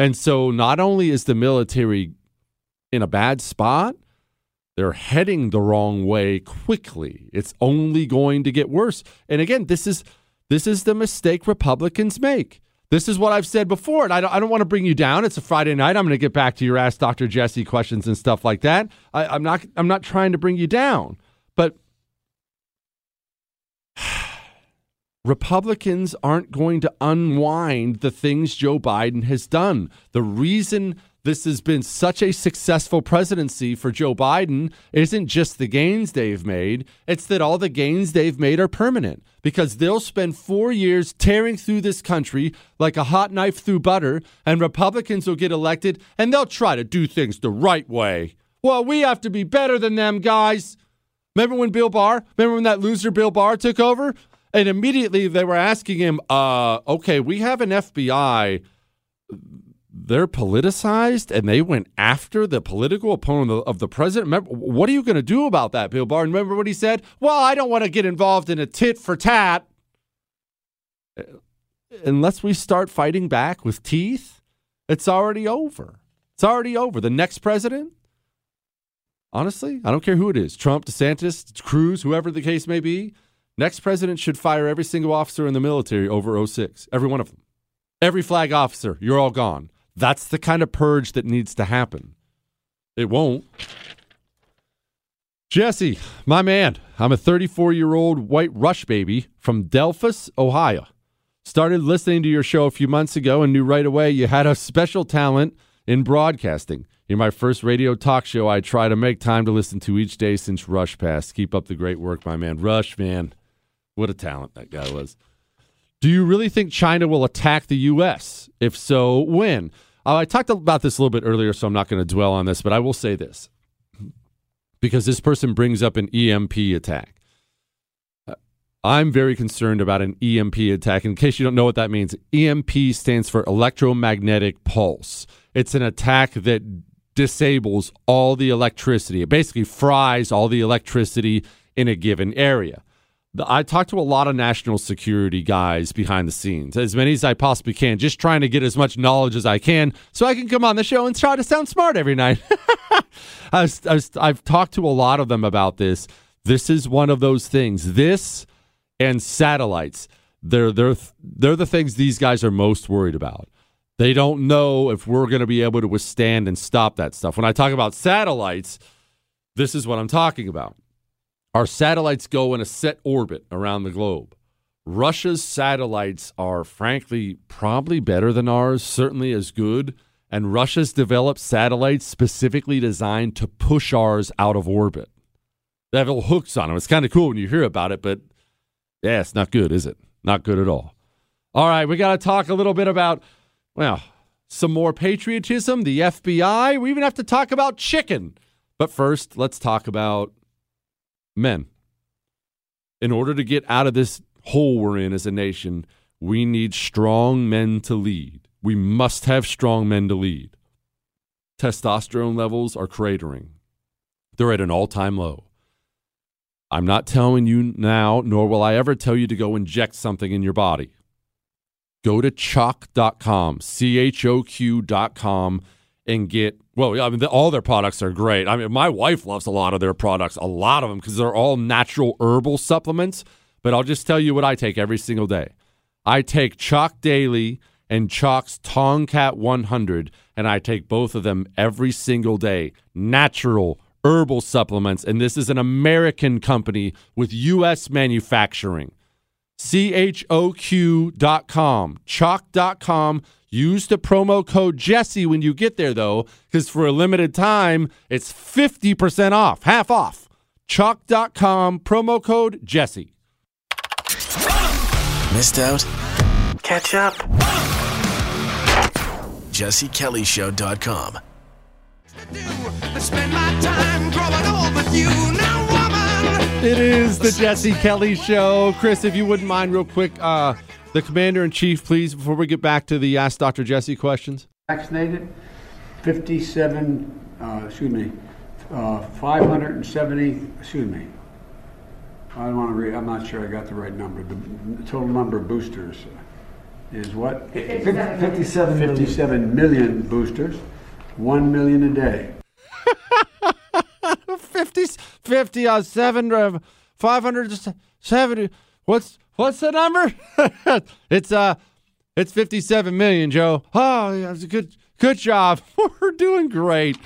And so not only is the military in a bad spot, they're heading the wrong way quickly. It's only going to get worse. And again, this is the mistake Republicans make. This is what I've said before, and I don't want to bring you down. It's a Friday night. I'm going to get back to your Ask Dr. Jesse questions and stuff like that. I'm not trying to bring you down, but Republicans aren't going to unwind the things Joe Biden has done. The reason this has been such a successful presidency for Joe Biden isn't just the gains they've made. It's that all the gains they've made are permanent, because they'll spend 4 years tearing through this country like a hot knife through butter, and Republicans will get elected and they'll try to do things the right way. Well, we have to be better than them, guys. Remember when that loser Bill Barr took over? And immediately they were asking him, okay, we have an FBI. They're politicized, and they went after the political opponent of the president. Remember, what are you going to do about that, Bill Barr? Remember what he said? Well, I don't want to get involved in a tit for tat. Unless we start fighting back with teeth, it's already over. It's already over. The next president, honestly, I don't care who it is, Trump, DeSantis, Cruz, whoever the case may be, next president should fire every single officer in the military over 06. Every one of them. Every flag officer. You're all gone. That's the kind of purge that needs to happen. It won't. Jesse, my man, I'm a 34-year-old white rush baby from Delphus, Ohio. Started listening to your show a few months ago and knew right away you had a special talent in broadcasting. You're my first radio talk show I try to make time to listen to each day since Rush passed. Keep up the great work, my man. Rush, man. What a talent that guy was. Do you really think China will attack the U.S.? If so, when? I talked about this a little bit earlier, so I'm not going to dwell on this, but I will say this, because this person brings up an EMP attack. I'm very concerned about an EMP attack. In case you don't know what that means, EMP stands for electromagnetic pulse. It's an attack that disables all the electricity. It basically fries all the electricity in a given area. I talk to a lot of national security guys behind the scenes, as many as I possibly can, just trying to get as much knowledge as I can so I can come on the show and try to sound smart every night. I've talked to a lot of them about this. This is one of those things. This and satellites, they're the things these guys are most worried about. They don't know if we're going to be able to withstand and stop that stuff. When I talk about satellites, this is what I'm talking about. Our satellites go in a set orbit around the globe. Russia's satellites are, frankly, probably better than ours, certainly as good. And Russia's developed satellites specifically designed to push ours out of orbit. They have little hooks on them. It's kind of cool when you hear about it, but yeah, it's not good, is it? Not good at all. All right, we got to talk a little bit about, well, some more patriotism, the FBI. We even have to talk about chicken. But first, let's talk about men. in order to get out of this hole we're in as a nation, we need strong men to lead. We must have strong men to lead. Testosterone levels are cratering. They're at an all-time low. I'm not telling you now, nor will I ever tell you to go inject something in your body. Go to CHOQ.com, C-H-O-Q.com, and get, well, I mean, all their products are great. I mean, my wife loves a lot of their products, a lot of them, because they're all natural herbal supplements. But I'll just tell you what I take every single day. I take CHOQ Daily and CHOQ's Tongkat 100, and I take both of them every single day. Natural herbal supplements, and this is an American company with U.S. manufacturing. CHOQ.com, CHOQ.com. Use the promo code Jesse when you get there, though, because for a limited time, it's 50% off, half off. CHOQ.com, promo code Jesse. Missed out? Catch up. JesseKellyShow.com. It is the Jesse Kelly Show. Chris, if you wouldn't mind real quick, the Commander-in-Chief, please, before we get back to the Ask Dr. Jesse questions. Vaccinated, I'm not sure I got the right number. The total number of boosters is what? 57 million boosters. 1 million a day. 570. What's the number? It's 57 million, Joe. Oh, yeah, it's a good job. We're doing great.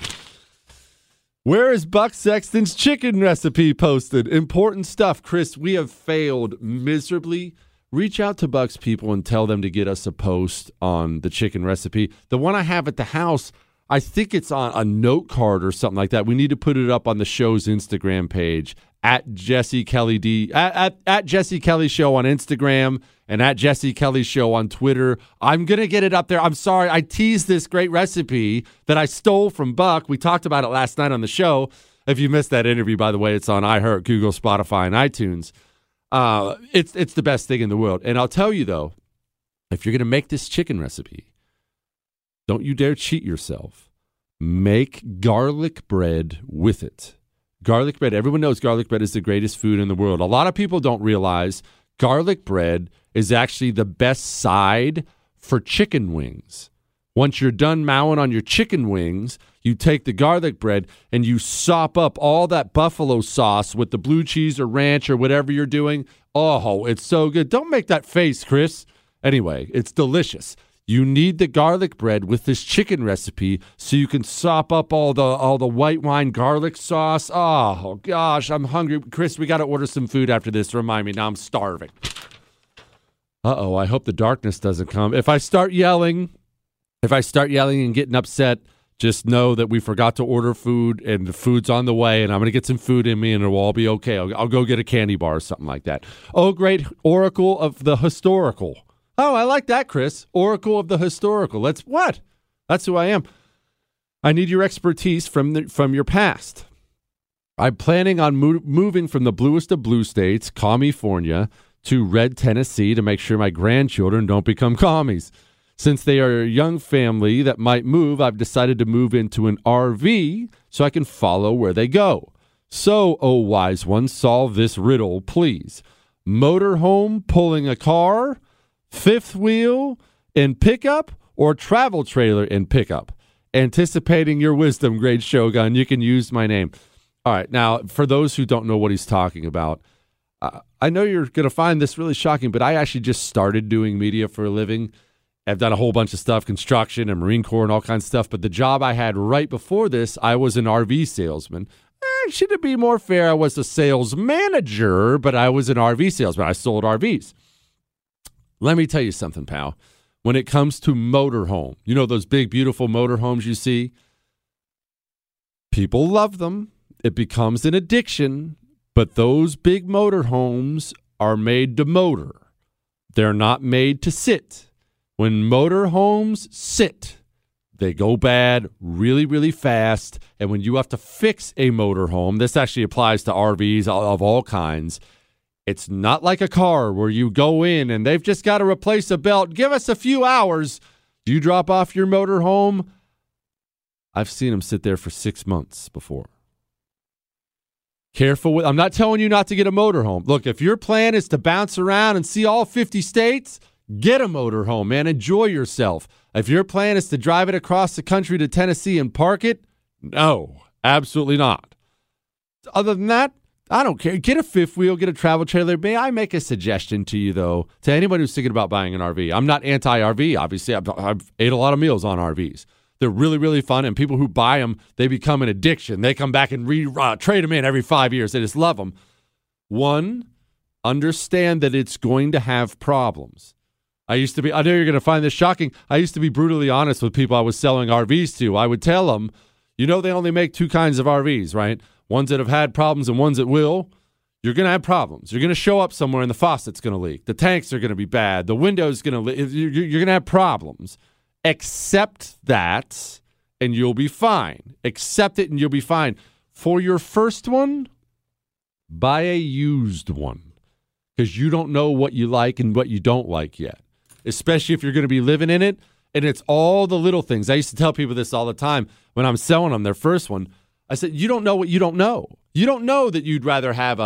Where is Buck Sexton's chicken recipe posted? Important stuff, Chris. We have failed miserably. Reach out to Buck's people and tell them to get us a post on the chicken recipe. The one I have at the house, I think it's on a note card or something like that. We need to put it up on the show's Instagram page at Jesse Kelly D, at Jesse Kelly Show on Instagram and at Jesse Kelly Show on Twitter. I'm going to get it up there. I'm sorry. I teased this great recipe that I stole from Buck. We talked about it last night on the show. If you missed that interview, by the way, it's on iHeart, Google, Spotify, and iTunes. It's the best thing in the world. And I'll tell you, though, if you're going to make this chicken recipe, don't you dare cheat yourself. Make garlic bread with it. Garlic bread. Everyone knows garlic bread is the greatest food in the world. A lot of people don't realize garlic bread is actually the best side for chicken wings. Once you're done mowing on your chicken wings, you take the garlic bread and you sop up all that buffalo sauce with the blue cheese or ranch or whatever you're doing. Oh, it's so good. Don't make that face, Chris. Anyway, it's delicious. You need the garlic bread with this chicken recipe so you can sop up all the white wine garlic sauce. Oh, gosh, I'm hungry. Chris, we got to order some food after this. Remind me, now I'm starving. Uh-oh, I hope the darkness doesn't come. If I start yelling and getting upset, just know that we forgot to order food and the food's on the way, and I'm going to get some food in me and it will all be okay. I'll go get a candy bar or something like that. Oh, great Oracle of the Historical. Oh, I like that, Chris. Oracle of the Historical. That's who I am. I need your expertise from your past. I'm planning on moving from the bluest of blue states, California, to red Tennessee to make sure my grandchildren don't become commies. Since they are a young family that might move, I've decided to move into an RV so I can follow where they go. So, oh wise one, solve this riddle, please. Motorhome pulling a car, fifth wheel in pickup, or travel trailer in pickup? Anticipating your wisdom, great Shogun, you can use my name. All right, now, for those who don't know what he's talking about, I know you're going to find this really shocking, but I actually just started doing media for a living. I've done a whole bunch of stuff, construction and Marine Corps and all kinds of stuff, but the job I had right before this, I was an RV salesman. Should it be more fair, I was a sales manager, but I was an RV salesman. I sold RVs. Let me tell you something, pal. When it comes to motorhome, you know those big, beautiful motorhomes you see? People love them. It becomes an addiction. But those big motorhomes are made to motor. They're not made to sit. When motorhomes sit, they go bad really, really fast. And when you have to fix a motorhome, this actually applies to RVs of all kinds, It's not like a car where you go in and they've just got to replace a belt. Give us a few hours. You drop off your motor home. I've seen them sit there for 6 months before. Careful with, I'm not telling you not to get a motorhome. Look, if your plan is to bounce around and see all 50 states, get a motorhome, man. Enjoy yourself. If your plan is to drive it across the country to Tennessee and park it, no, absolutely not. Other than that, I don't care. Get a fifth wheel, get a travel trailer. May I make a suggestion to you, though, to anybody who's thinking about buying an RV? I'm not anti-RV, obviously. I've ate a lot of meals on RVs. They're really, really fun, and people who buy them, they become an addiction. They come back and trade them in every 5 years. They just love them. One, understand that it's going to have problems. I know you're going to find this shocking. I used to be brutally honest with people I was selling RVs to. I would tell them, you know, they only make two kinds of RVs, right? Ones that have had problems and ones that will. You're going to have problems. You're going to show up somewhere and the faucet's going to leak. The tanks are going to be bad. The window's going to leak. You're going to have problems. Accept that, and you'll be fine. Accept it, and you'll be fine. For your first one, buy a used one, because you don't know what you like and what you don't like yet, especially if you're going to be living in it, and it's all the little things. I used to tell people this all the time when I'm selling them their first one. I said, you don't know what you don't know. You don't know that you'd rather have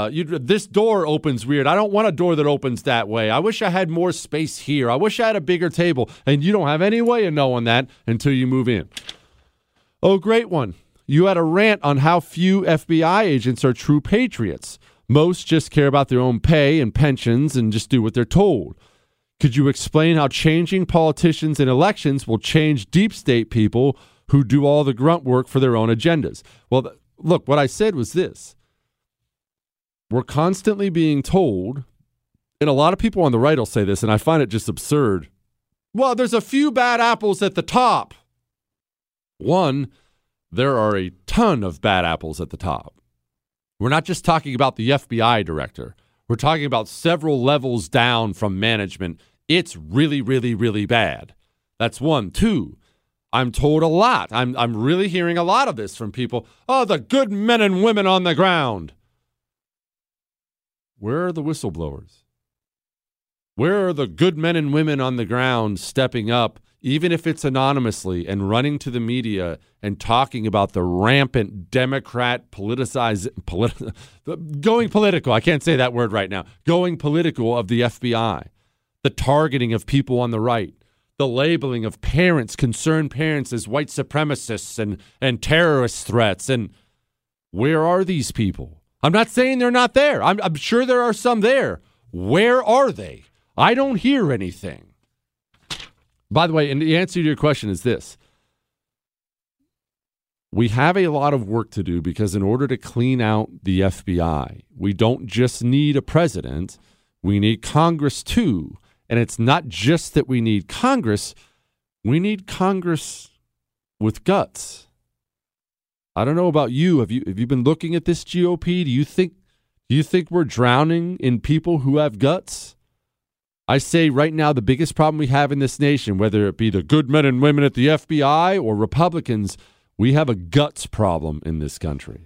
this door opens weird. I don't want a door that opens that way. I wish I had more space here. I wish I had a bigger table. And you don't have any way of knowing that until you move in. Oh, great one. You had a rant on how few FBI agents are true patriots. Most just care about their own pay and pensions and just do what they're told. Could you explain how changing politicians and elections will change deep state people who do all the grunt work for their own agendas? Well, look, what I said was this. We're constantly being told, and a lot of people on the right will say this, and I find it just absurd. Well, there's a few bad apples at the top. One, there are a ton of bad apples at the top. We're not just talking about the FBI director. We're talking about several levels down from management. It's really, really, really bad. That's one. Two, I'm told a lot. I'm really hearing a lot of this from people. Oh, the good men and women on the ground. Where are the whistleblowers? Where are the good men and women on the ground stepping up, even if it's anonymously, and running to the media and talking about the rampant Democrat going political. I can't say that word right now. Going political of the FBI, the targeting of people on the right. The labeling of parents, concerned parents, as white supremacists and terrorist threats. And where are these people? I'm not saying they're not there. I'm sure there are some there. Where are they? I don't hear anything. By the way, and the answer to your question is this. We have a lot of work to do because in order to clean out the FBI, we don't just need a president. We need Congress, too. And it's not just that we need Congress with guts. I don't know about you. Have you been looking at this GOP? Do you think we're drowning in people who have guts? I say right now the biggest problem we have in this nation, whether it be the good men and women at the FBI or Republicans, we have a guts problem in this country.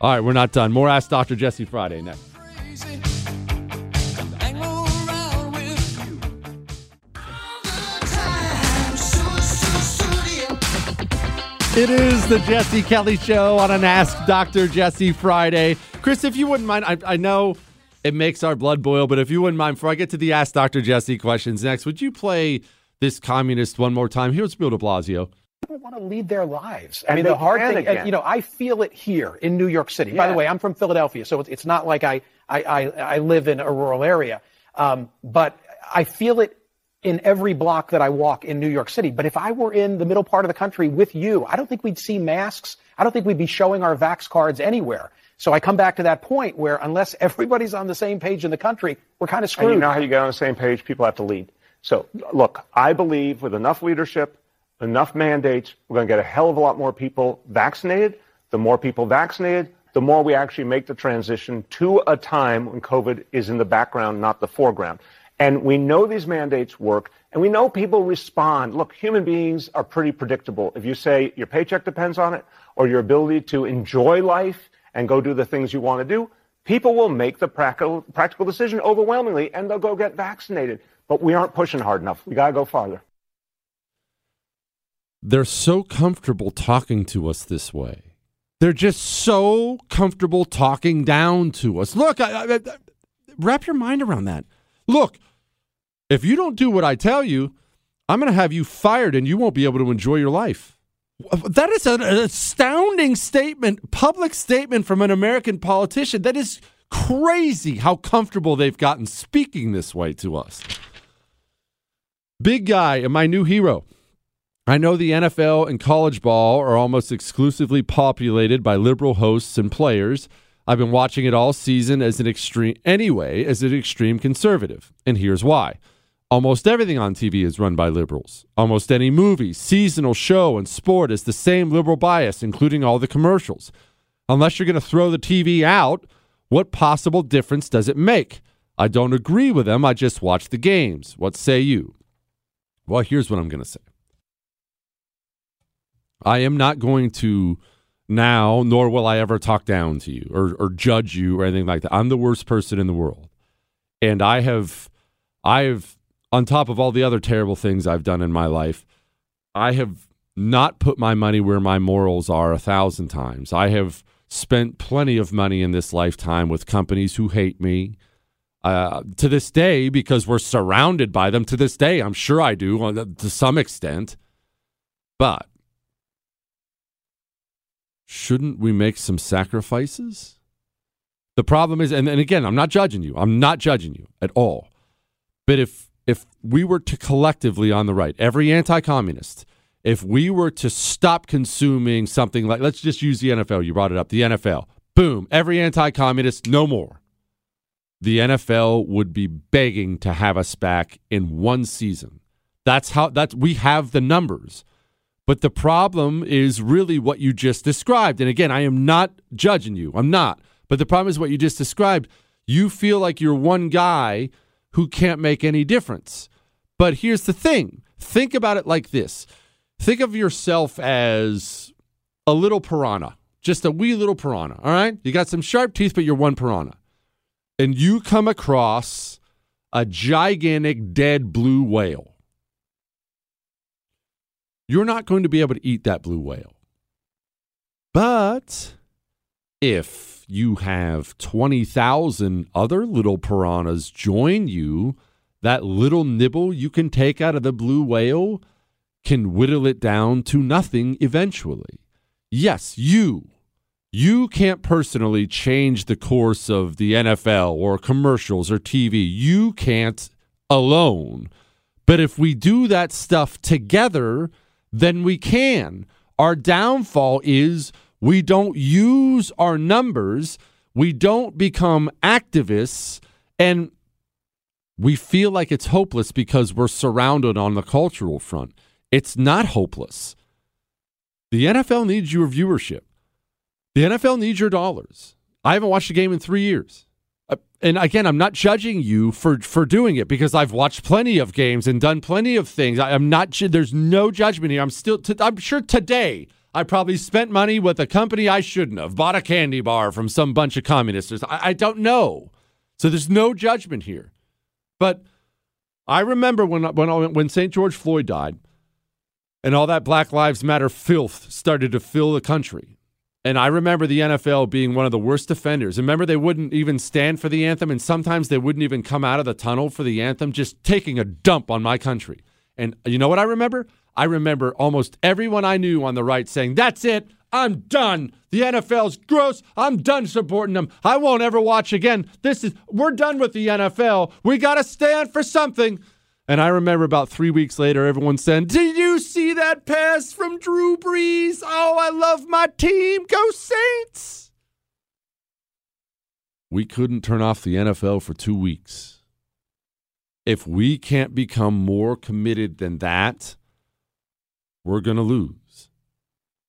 All right, we're not done. More Ask Dr. Jesse Friday next. Crazy. It is the Jesse Kelly Show on an Ask Dr. Jesse Friday. Chris, if you wouldn't mind, I know it makes our blood boil, but if you wouldn't mind, before I get to the Ask Dr. Jesse questions next, would you play this communist one more time? Here's Bill de Blasio. People want to lead their lives. I mean, the hard thing, and, you know, I feel it here in New York City. Yeah. By the way, I'm from Philadelphia, so it's not like I live in a rural area. But I feel it in every block that I walk in New York City. But if I were in the middle part of the country with you, I don't think we'd see masks. I don't think we'd be showing our vax cards anywhere. So I come back to that point where unless everybody's on the same page in the country, we're kind of screwed. And you know how you get on the same page? People have to lead. So, look, I believe with enough leadership, enough mandates, we're going to get a hell of a lot more people vaccinated. The more people vaccinated, the more we actually make the transition to a time when COVID is in the background, not the foreground. And we know these mandates work, and we know people respond. Look, human beings are pretty predictable. If you say your paycheck depends on it or your ability to enjoy life and go do the things you want to do, People will make the practical decision overwhelmingly, and they'll go get vaccinated. But we aren't pushing hard enough. We got to go farther. They're so comfortable talking to us this way. They're just so comfortable talking down to us. Look, I wrap your mind around that. Look, if you don't do what I tell you, I'm going to have you fired and you won't be able to enjoy your life. That is an astounding statement, public statement from an American politician. That is crazy how comfortable they've gotten speaking this way to us. Big guy and my new hero. I know the NFL and college ball are almost exclusively populated by liberal hosts and players. I've been watching it all season as an extreme conservative. And here's why. Almost everything on TV is run by liberals. Almost any movie, seasonal show, and sport is the same liberal bias, including all the commercials. Unless you're going to throw the TV out, what possible difference does it make? I don't agree with them. I just watch the games. What say you? Well, here's what I'm going to say. I am not going to now, nor will I ever talk down to you or judge you or anything like that. I'm the worst person in the world. And I have, on top of all the other terrible things I've done in my life, I have not put my money where my morals are 1,000 times. I have spent plenty of money in this lifetime with companies who hate me. To this day, because we're surrounded by them, to this day, I'm sure I do to some extent. But shouldn't we make some sacrifices? The problem is, and again, I'm not judging you. I'm not judging you at all. But if we were to collectively on the right, every anti-communist, if we were to stop consuming something like, let's just use the NFL. You brought it up. The NFL. Boom. Every anti-communist, no more. The NFL would be begging to have us back in one season. That's we have the numbers. But the problem is really what you just described. And again, I am not judging you. I'm not. But the problem is what you just described. You feel like you're one guy who can't make any difference. But here's the thing. Think about it like this. Think of yourself as a little piranha, just a wee little piranha, all right? You got some sharp teeth, but you're one piranha. And you come across a gigantic dead blue whale. You're not going to be able to eat that blue whale. But if you have 20,000 other little piranhas join you, that little nibble you can take out of the blue whale can whittle it down to nothing eventually. Yes, you can't personally change the course of the NFL or commercials or TV. You can't alone. But if we do that stuff together, then we can. Our downfall is we don't use our numbers, we don't become activists, and we feel like it's hopeless because we're surrounded on the cultural front. It's not hopeless. The NFL needs your viewership. The NFL needs your dollars. I haven't watched a game in 3 years. And again, I'm not judging you for doing it because I've watched plenty of games and done plenty of things. I'm not. There's no judgment here. I'm sure today I probably spent money with a company I shouldn't have. Bought a candy bar from some bunch of communists. I don't know. So there's no judgment here. But I remember when St. George Floyd died, and all that Black Lives Matter filth started to fill the country. And I remember the NFL being one of the worst offenders. Remember, they wouldn't even stand for the anthem, and sometimes they wouldn't even come out of the tunnel for the anthem, just taking a dump on my country. And you know what I remember? I remember almost everyone I knew on the right saying, that's it, I'm done. The NFL's gross. I'm done supporting them. I won't ever watch again. We're done with the NFL. We got to stand for something. And I remember about 3 weeks later, everyone said, did you see that pass from Drew Brees? Oh, I love my team. Go Saints. We couldn't turn off the NFL for 2 weeks. If we can't become more committed than that, we're going to lose.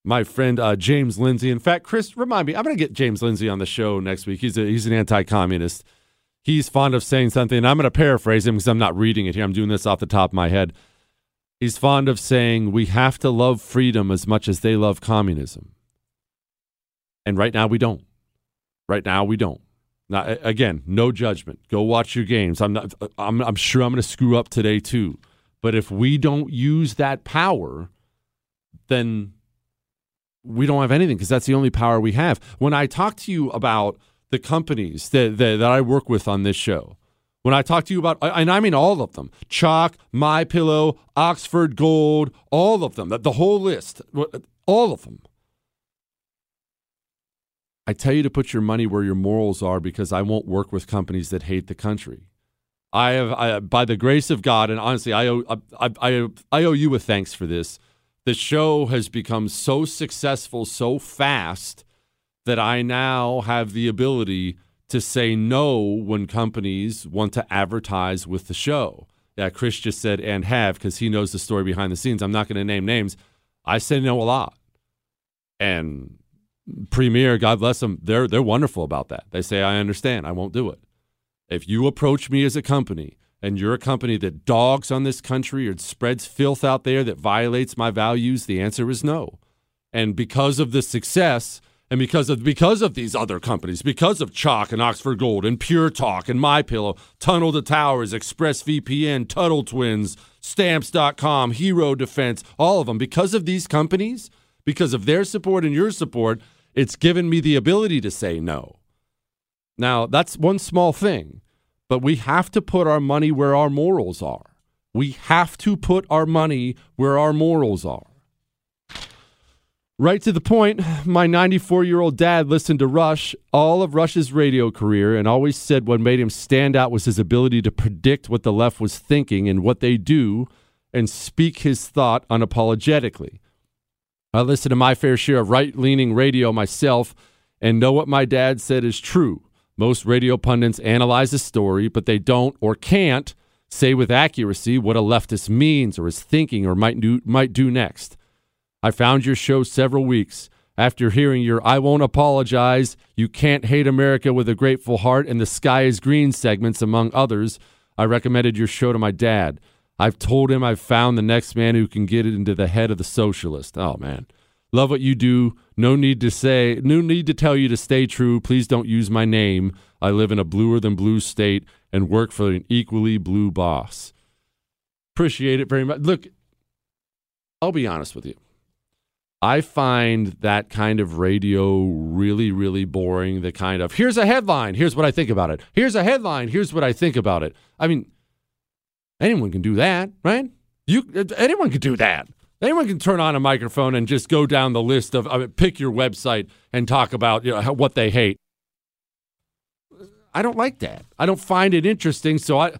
My friend James Lindsay. In fact, Chris, remind me, I'm going to get James Lindsay on the show next week. He's an anti-communist. He's fond of saying something, and I'm going to paraphrase him because I'm not reading it here. I'm doing this off the top of my head. He's fond of saying we have to love freedom as much as they love communism. And right now we don't. Now, again, no judgment. Go watch your games. I'm sure I'm going to screw up today too. But if we don't use that power, then we don't have anything, because that's the only power we have. When I talk to you about the companies that I work with on this show, when I talk to you about, and I mean all of them, CHOQ, MyPillow, Oxford Gold, all of them, the whole list, all of them, I tell you to put your money where your morals are, because I won't work with companies that hate the country. I have, by the grace of God, and honestly, I owe you a thanks for this. The show has become so successful so fast that I now have the ability to say no when companies want to advertise with the show. Yeah, Chris just said, and have, because he knows the story behind the scenes. I'm not going to name names. I say no a lot. And Premier, God bless them, they're wonderful about that. They say, I understand. I won't do it. If you approach me as a company, and you're a company that dogs on this country or spreads filth out there that violates my values, the answer is no. And because of the success, and because of these other companies, because of CHOQ and Oxford Gold and Pure Talk and MyPillow, Tunnel to Towers, ExpressVPN, Tuttle Twins, Stamps.com, Hero Defense, all of them, because of these companies, because of their support and your support, it's given me the ability to say no. Now, that's one small thing. But we have to put our money where our morals are. We have to put our money where our morals are. Right to the point, my 94-year-old dad listened to Rush all of Rush's radio career and always said what made him stand out was his ability to predict what the left was thinking and what they do and speak his thought unapologetically. I listen to my fair share of right-leaning radio myself and know what my dad said is true. Most radio pundits analyze a story, but they don't or can't say with accuracy what a leftist means or is thinking or might do next. I found your show several weeks after hearing your I Won't Apologize, You Can't Hate America with a Grateful Heart, and The Sky is Green segments, among others. I recommended your show to my dad. I've told him I've found the next man who can get it into the head of the socialist. Oh, man. Love what you do. No need to tell you to stay true. Please don't use my name. I live in a bluer than blue state and work for an equally blue boss. Appreciate it very much. Look, I'll be honest with you. I find that kind of radio really, really boring. The kind of, here's a headline, here's what I think about it. Here's a headline, here's what I think about it. I mean, anyone can do that, right? Anyone can do that. Anyone can turn on a microphone and just go down the list of, pick your website and talk about what they hate. I don't like that. I don't find it interesting. So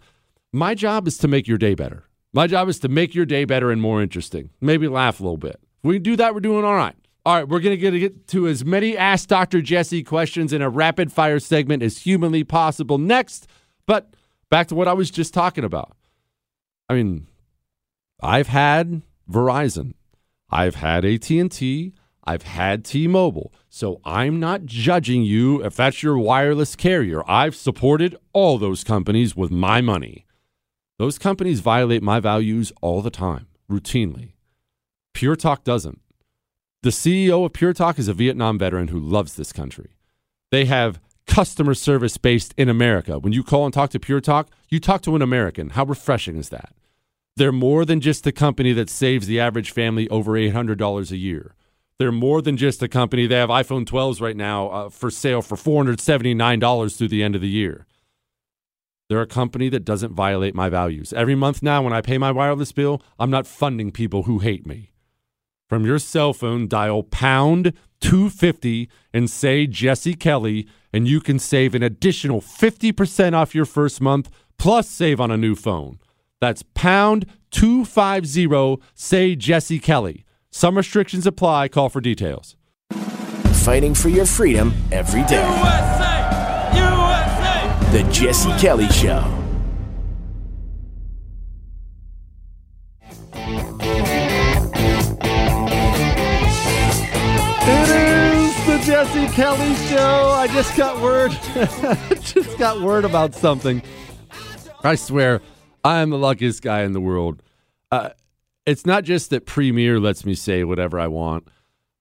my job is to make your day better. My job is to make your day better and more interesting. Maybe laugh a little bit. If we do that, we're doing all right. All right, we're going to get to as many Ask Dr. Jesse questions in a rapid-fire segment as humanly possible next. But back to what I was just talking about. I mean, I've had Verizon. I've had AT&T. I've had T-Mobile. So I'm not judging you if that's your wireless carrier. I've supported all those companies with my money. Those companies violate my values all the time, routinely. Pure Talk doesn't. The CEO of Pure Talk is a Vietnam veteran who loves this country. They have customer service based in America. When you call and talk to Pure Talk, you talk to an American. How refreshing is that? They're more than just a company that saves the average family over $800 a year. They're more than just a company. They have iPhone 12s right now for sale for $479 through the end of the year. They're a company that doesn't violate my values. Every month now when I pay my wireless bill, I'm not funding people who hate me. From your cell phone, dial pound 250 and say Jesse Kelly, and you can save an additional 50% off your first month, plus save on a new phone. That's pound 250, say Jesse Kelly. Some restrictions apply. Call for details. Fighting for your freedom every day. USA! USA! The Jesse Kelly Show. It is the Jesse Kelly Show. I just got word. About something. I swear, I am the luckiest guy in the world. It's not just that Premier lets me say whatever I want.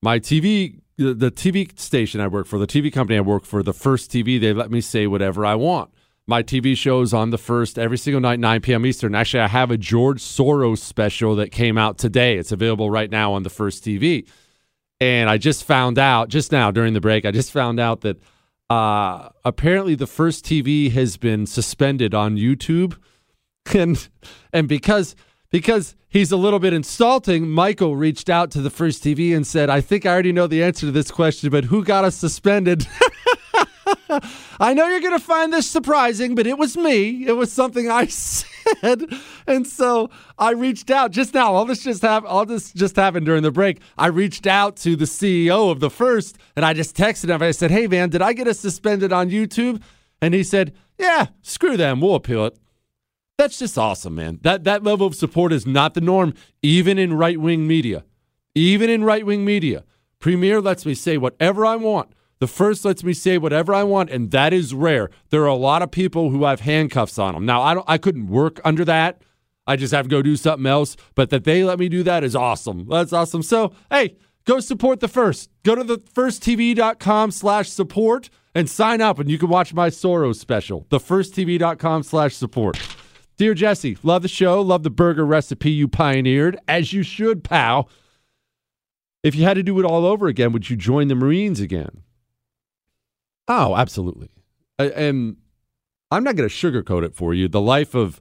My TV the TV station I work for, the TV company I work for, The First TV, they let me say whatever I want. My TV show's on The First every single night, 9 p.m. Eastern. Actually, I have a George Soros special that came out today. It's available right now on The First TV. And I just found out, just now during the break, I just found out that apparently The First TV has been suspended on YouTube. And because he's a little bit insulting, Michael reached out to The First TV and said, I think I already know the answer to this question, but who got us suspended? I know you're going to find this surprising, but it was me. It was something I said. And so I reached out just now. All this just happened during the break. I reached out to the CEO of The First, and I just texted him. I said, hey, man, did I get us suspended on YouTube? And he said, yeah, screw them. We'll appeal it. That's just awesome, man. That level of support is not the norm, even in right-wing media. Even in right-wing media. Premiere lets me say whatever I want. The First lets me say whatever I want, and that is rare. There are a lot of people who have handcuffs on them. Now, I couldn't work under that. I just have to go do something else. But that they let me do that is awesome. That's awesome. So, hey, go support The First. Go to thefirsttv.com/support and sign up, and you can watch my Soros special. Thefirsttv.com/support. Dear Jesse, love the show. Love the burger recipe you pioneered, as you should, pal. If you had to do it all over again, would you join the Marines again? Oh, absolutely. And I'm not going to sugarcoat it for you. The life of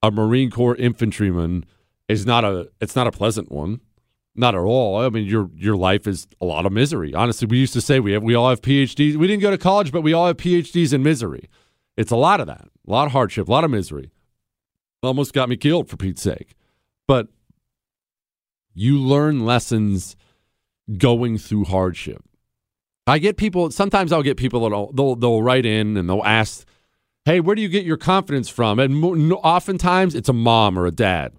a Marine Corps infantryman is not a pleasant one. Not at all. I mean, your life is a lot of misery. Honestly, we used to say we all have PhDs. We didn't go to college, but we all have PhDs in misery. It's a lot of that. A lot of hardship, a lot of misery. Almost got me killed, for Pete's sake. But you learn lessons going through hardship. I get people, sometimes I'll get people that they'll write in and they'll ask, hey, where do you get your confidence from? And oftentimes it's a mom or a dad.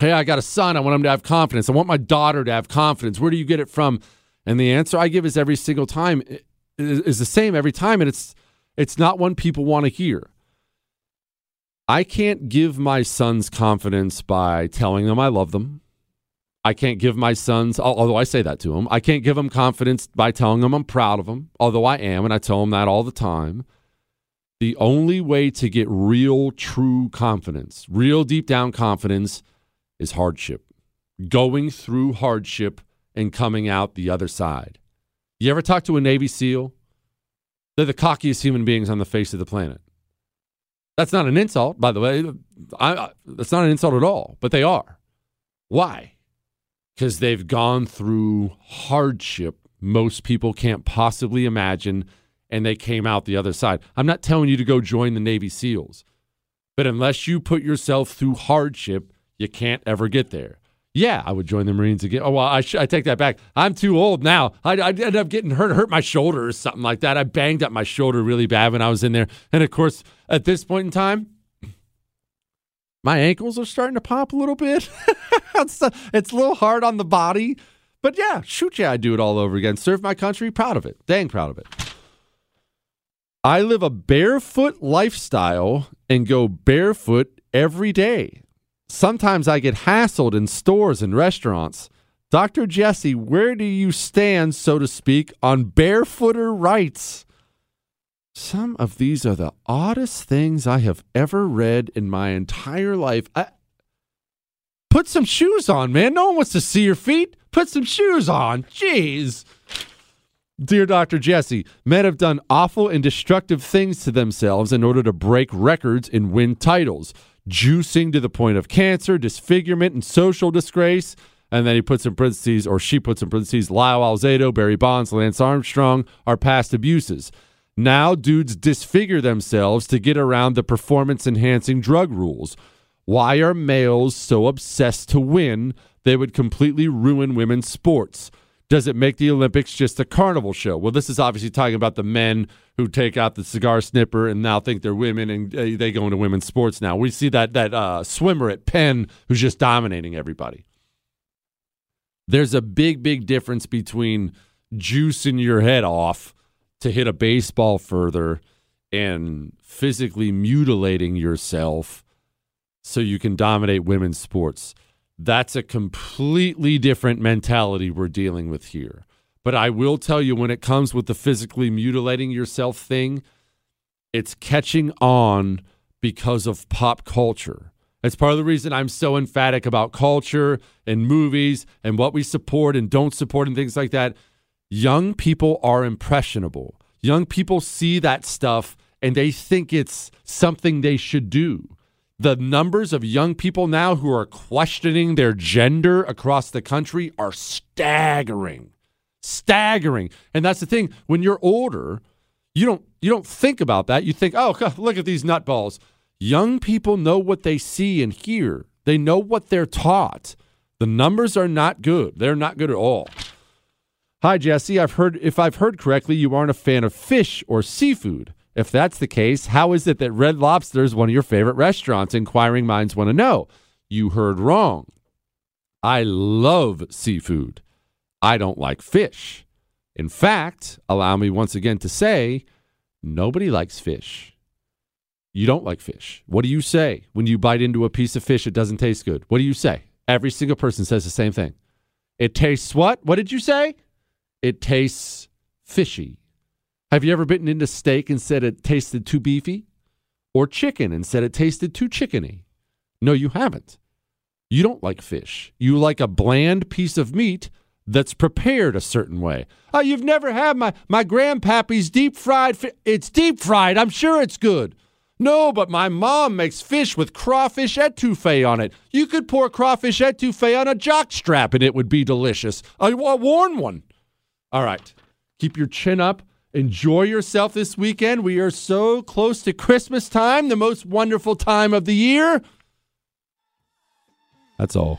Hey, I got a son. I want him to have confidence. I want my daughter to have confidence. Where do you get it from? And the answer I give is every single time is the same every time. And it's not one people want to hear. I can't give my sons confidence by telling them I love them. I can't give my sons, although I say that to them, I can't give them confidence by telling them I'm proud of them, although I am, and I tell them that all the time. The only way to get real, true confidence, real deep-down confidence, is hardship. Going through hardship and coming out the other side. You ever talk to a Navy SEAL? They're the cockiest human beings on the face of the planet. That's not an insult, by the way. That's not an insult at all, but they are. Why? Because they've gone through hardship most people can't possibly imagine, and they came out the other side. I'm not telling you to go join the Navy SEALs, but unless you put yourself through hardship, you can't ever get there. Yeah, I would join the Marines again. Oh, well, I take that back. I'm too old now. I'd end up getting hurt my shoulder or something like that. I banged up my shoulder really bad when I was in there. And, of course, at this point in time, my ankles are starting to pop a little bit. It's a little hard on the body. But, yeah, I'd do it all over again. Serve my country. Proud of it. Dang proud of it. I live a barefoot lifestyle and go barefoot every day. Sometimes I get hassled in stores and restaurants. Dr. Jesse, where do you stand, so to speak, on barefooter rights? Some of these are the oddest things I have ever read in my entire life. Put some shoes on, man. No one wants to see your feet. Put some shoes on. Jeez. Dear Dr. Jesse, men have done awful and destructive things to themselves in order to break records and win titles. Juicing to the point of cancer, disfigurement, and social disgrace. And then he puts in parentheses, or she puts in parentheses, Lyle Alzado, Barry Bonds, Lance Armstrong are past abuses. Now dudes disfigure themselves to get around the performance-enhancing drug rules. Why are males so obsessed to win they would completely ruin women's sports? Does it make the Olympics just a carnival show? Well, this is obviously talking about the men who take out the cigar snipper and now think they're women, and they go into women's sports now. We see that swimmer at Penn who's just dominating everybody. There's a big, big difference between juicing your head off to hit a baseball further and physically mutilating yourself so you can dominate women's sports. That's a completely different mentality we're dealing with here. But I will tell you, when it comes with the physically mutilating yourself thing, it's catching on because of pop culture. It's part of the reason I'm so emphatic about culture and movies and what we support and don't support and things like that. Young people are impressionable. Young people see that stuff and they think it's something they should do. The numbers of young people now who are questioning their gender across the country are staggering. Staggering. And that's the thing. When you're older, you don't think about that. You think, oh, God, look at these nutballs. Young people know what they see and hear. They know what they're taught. The numbers are not good. They're not good at all. Hi, Jesse. If I've heard correctly, you aren't a fan of fish or seafood. If that's the case, how is it that Red Lobster is one of your favorite restaurants? Inquiring minds want to know. You heard wrong. I love seafood. I don't like fish. In fact, allow me once again to say, nobody likes fish. You don't like fish. What do you say when you bite into a piece of fish that doesn't taste good? What do you say? Every single person says the same thing. It tastes what? What did you say? It tastes fishy. Have you ever bitten into steak and said it tasted too beefy? Or chicken and said it tasted too chickeny? No, you haven't. You don't like fish. You like a bland piece of meat that's prepared a certain way. Oh, you've never had my grandpappy's deep fried fish. It's deep fried. I'm sure it's good. No, but my mom makes fish with crawfish etouffee on it. You could pour crawfish etouffee on a jockstrap and it would be delicious. A warm one. All right. Keep your chin up. Enjoy yourself this weekend. We are so close to Christmas time, the most wonderful time of the year. That's all.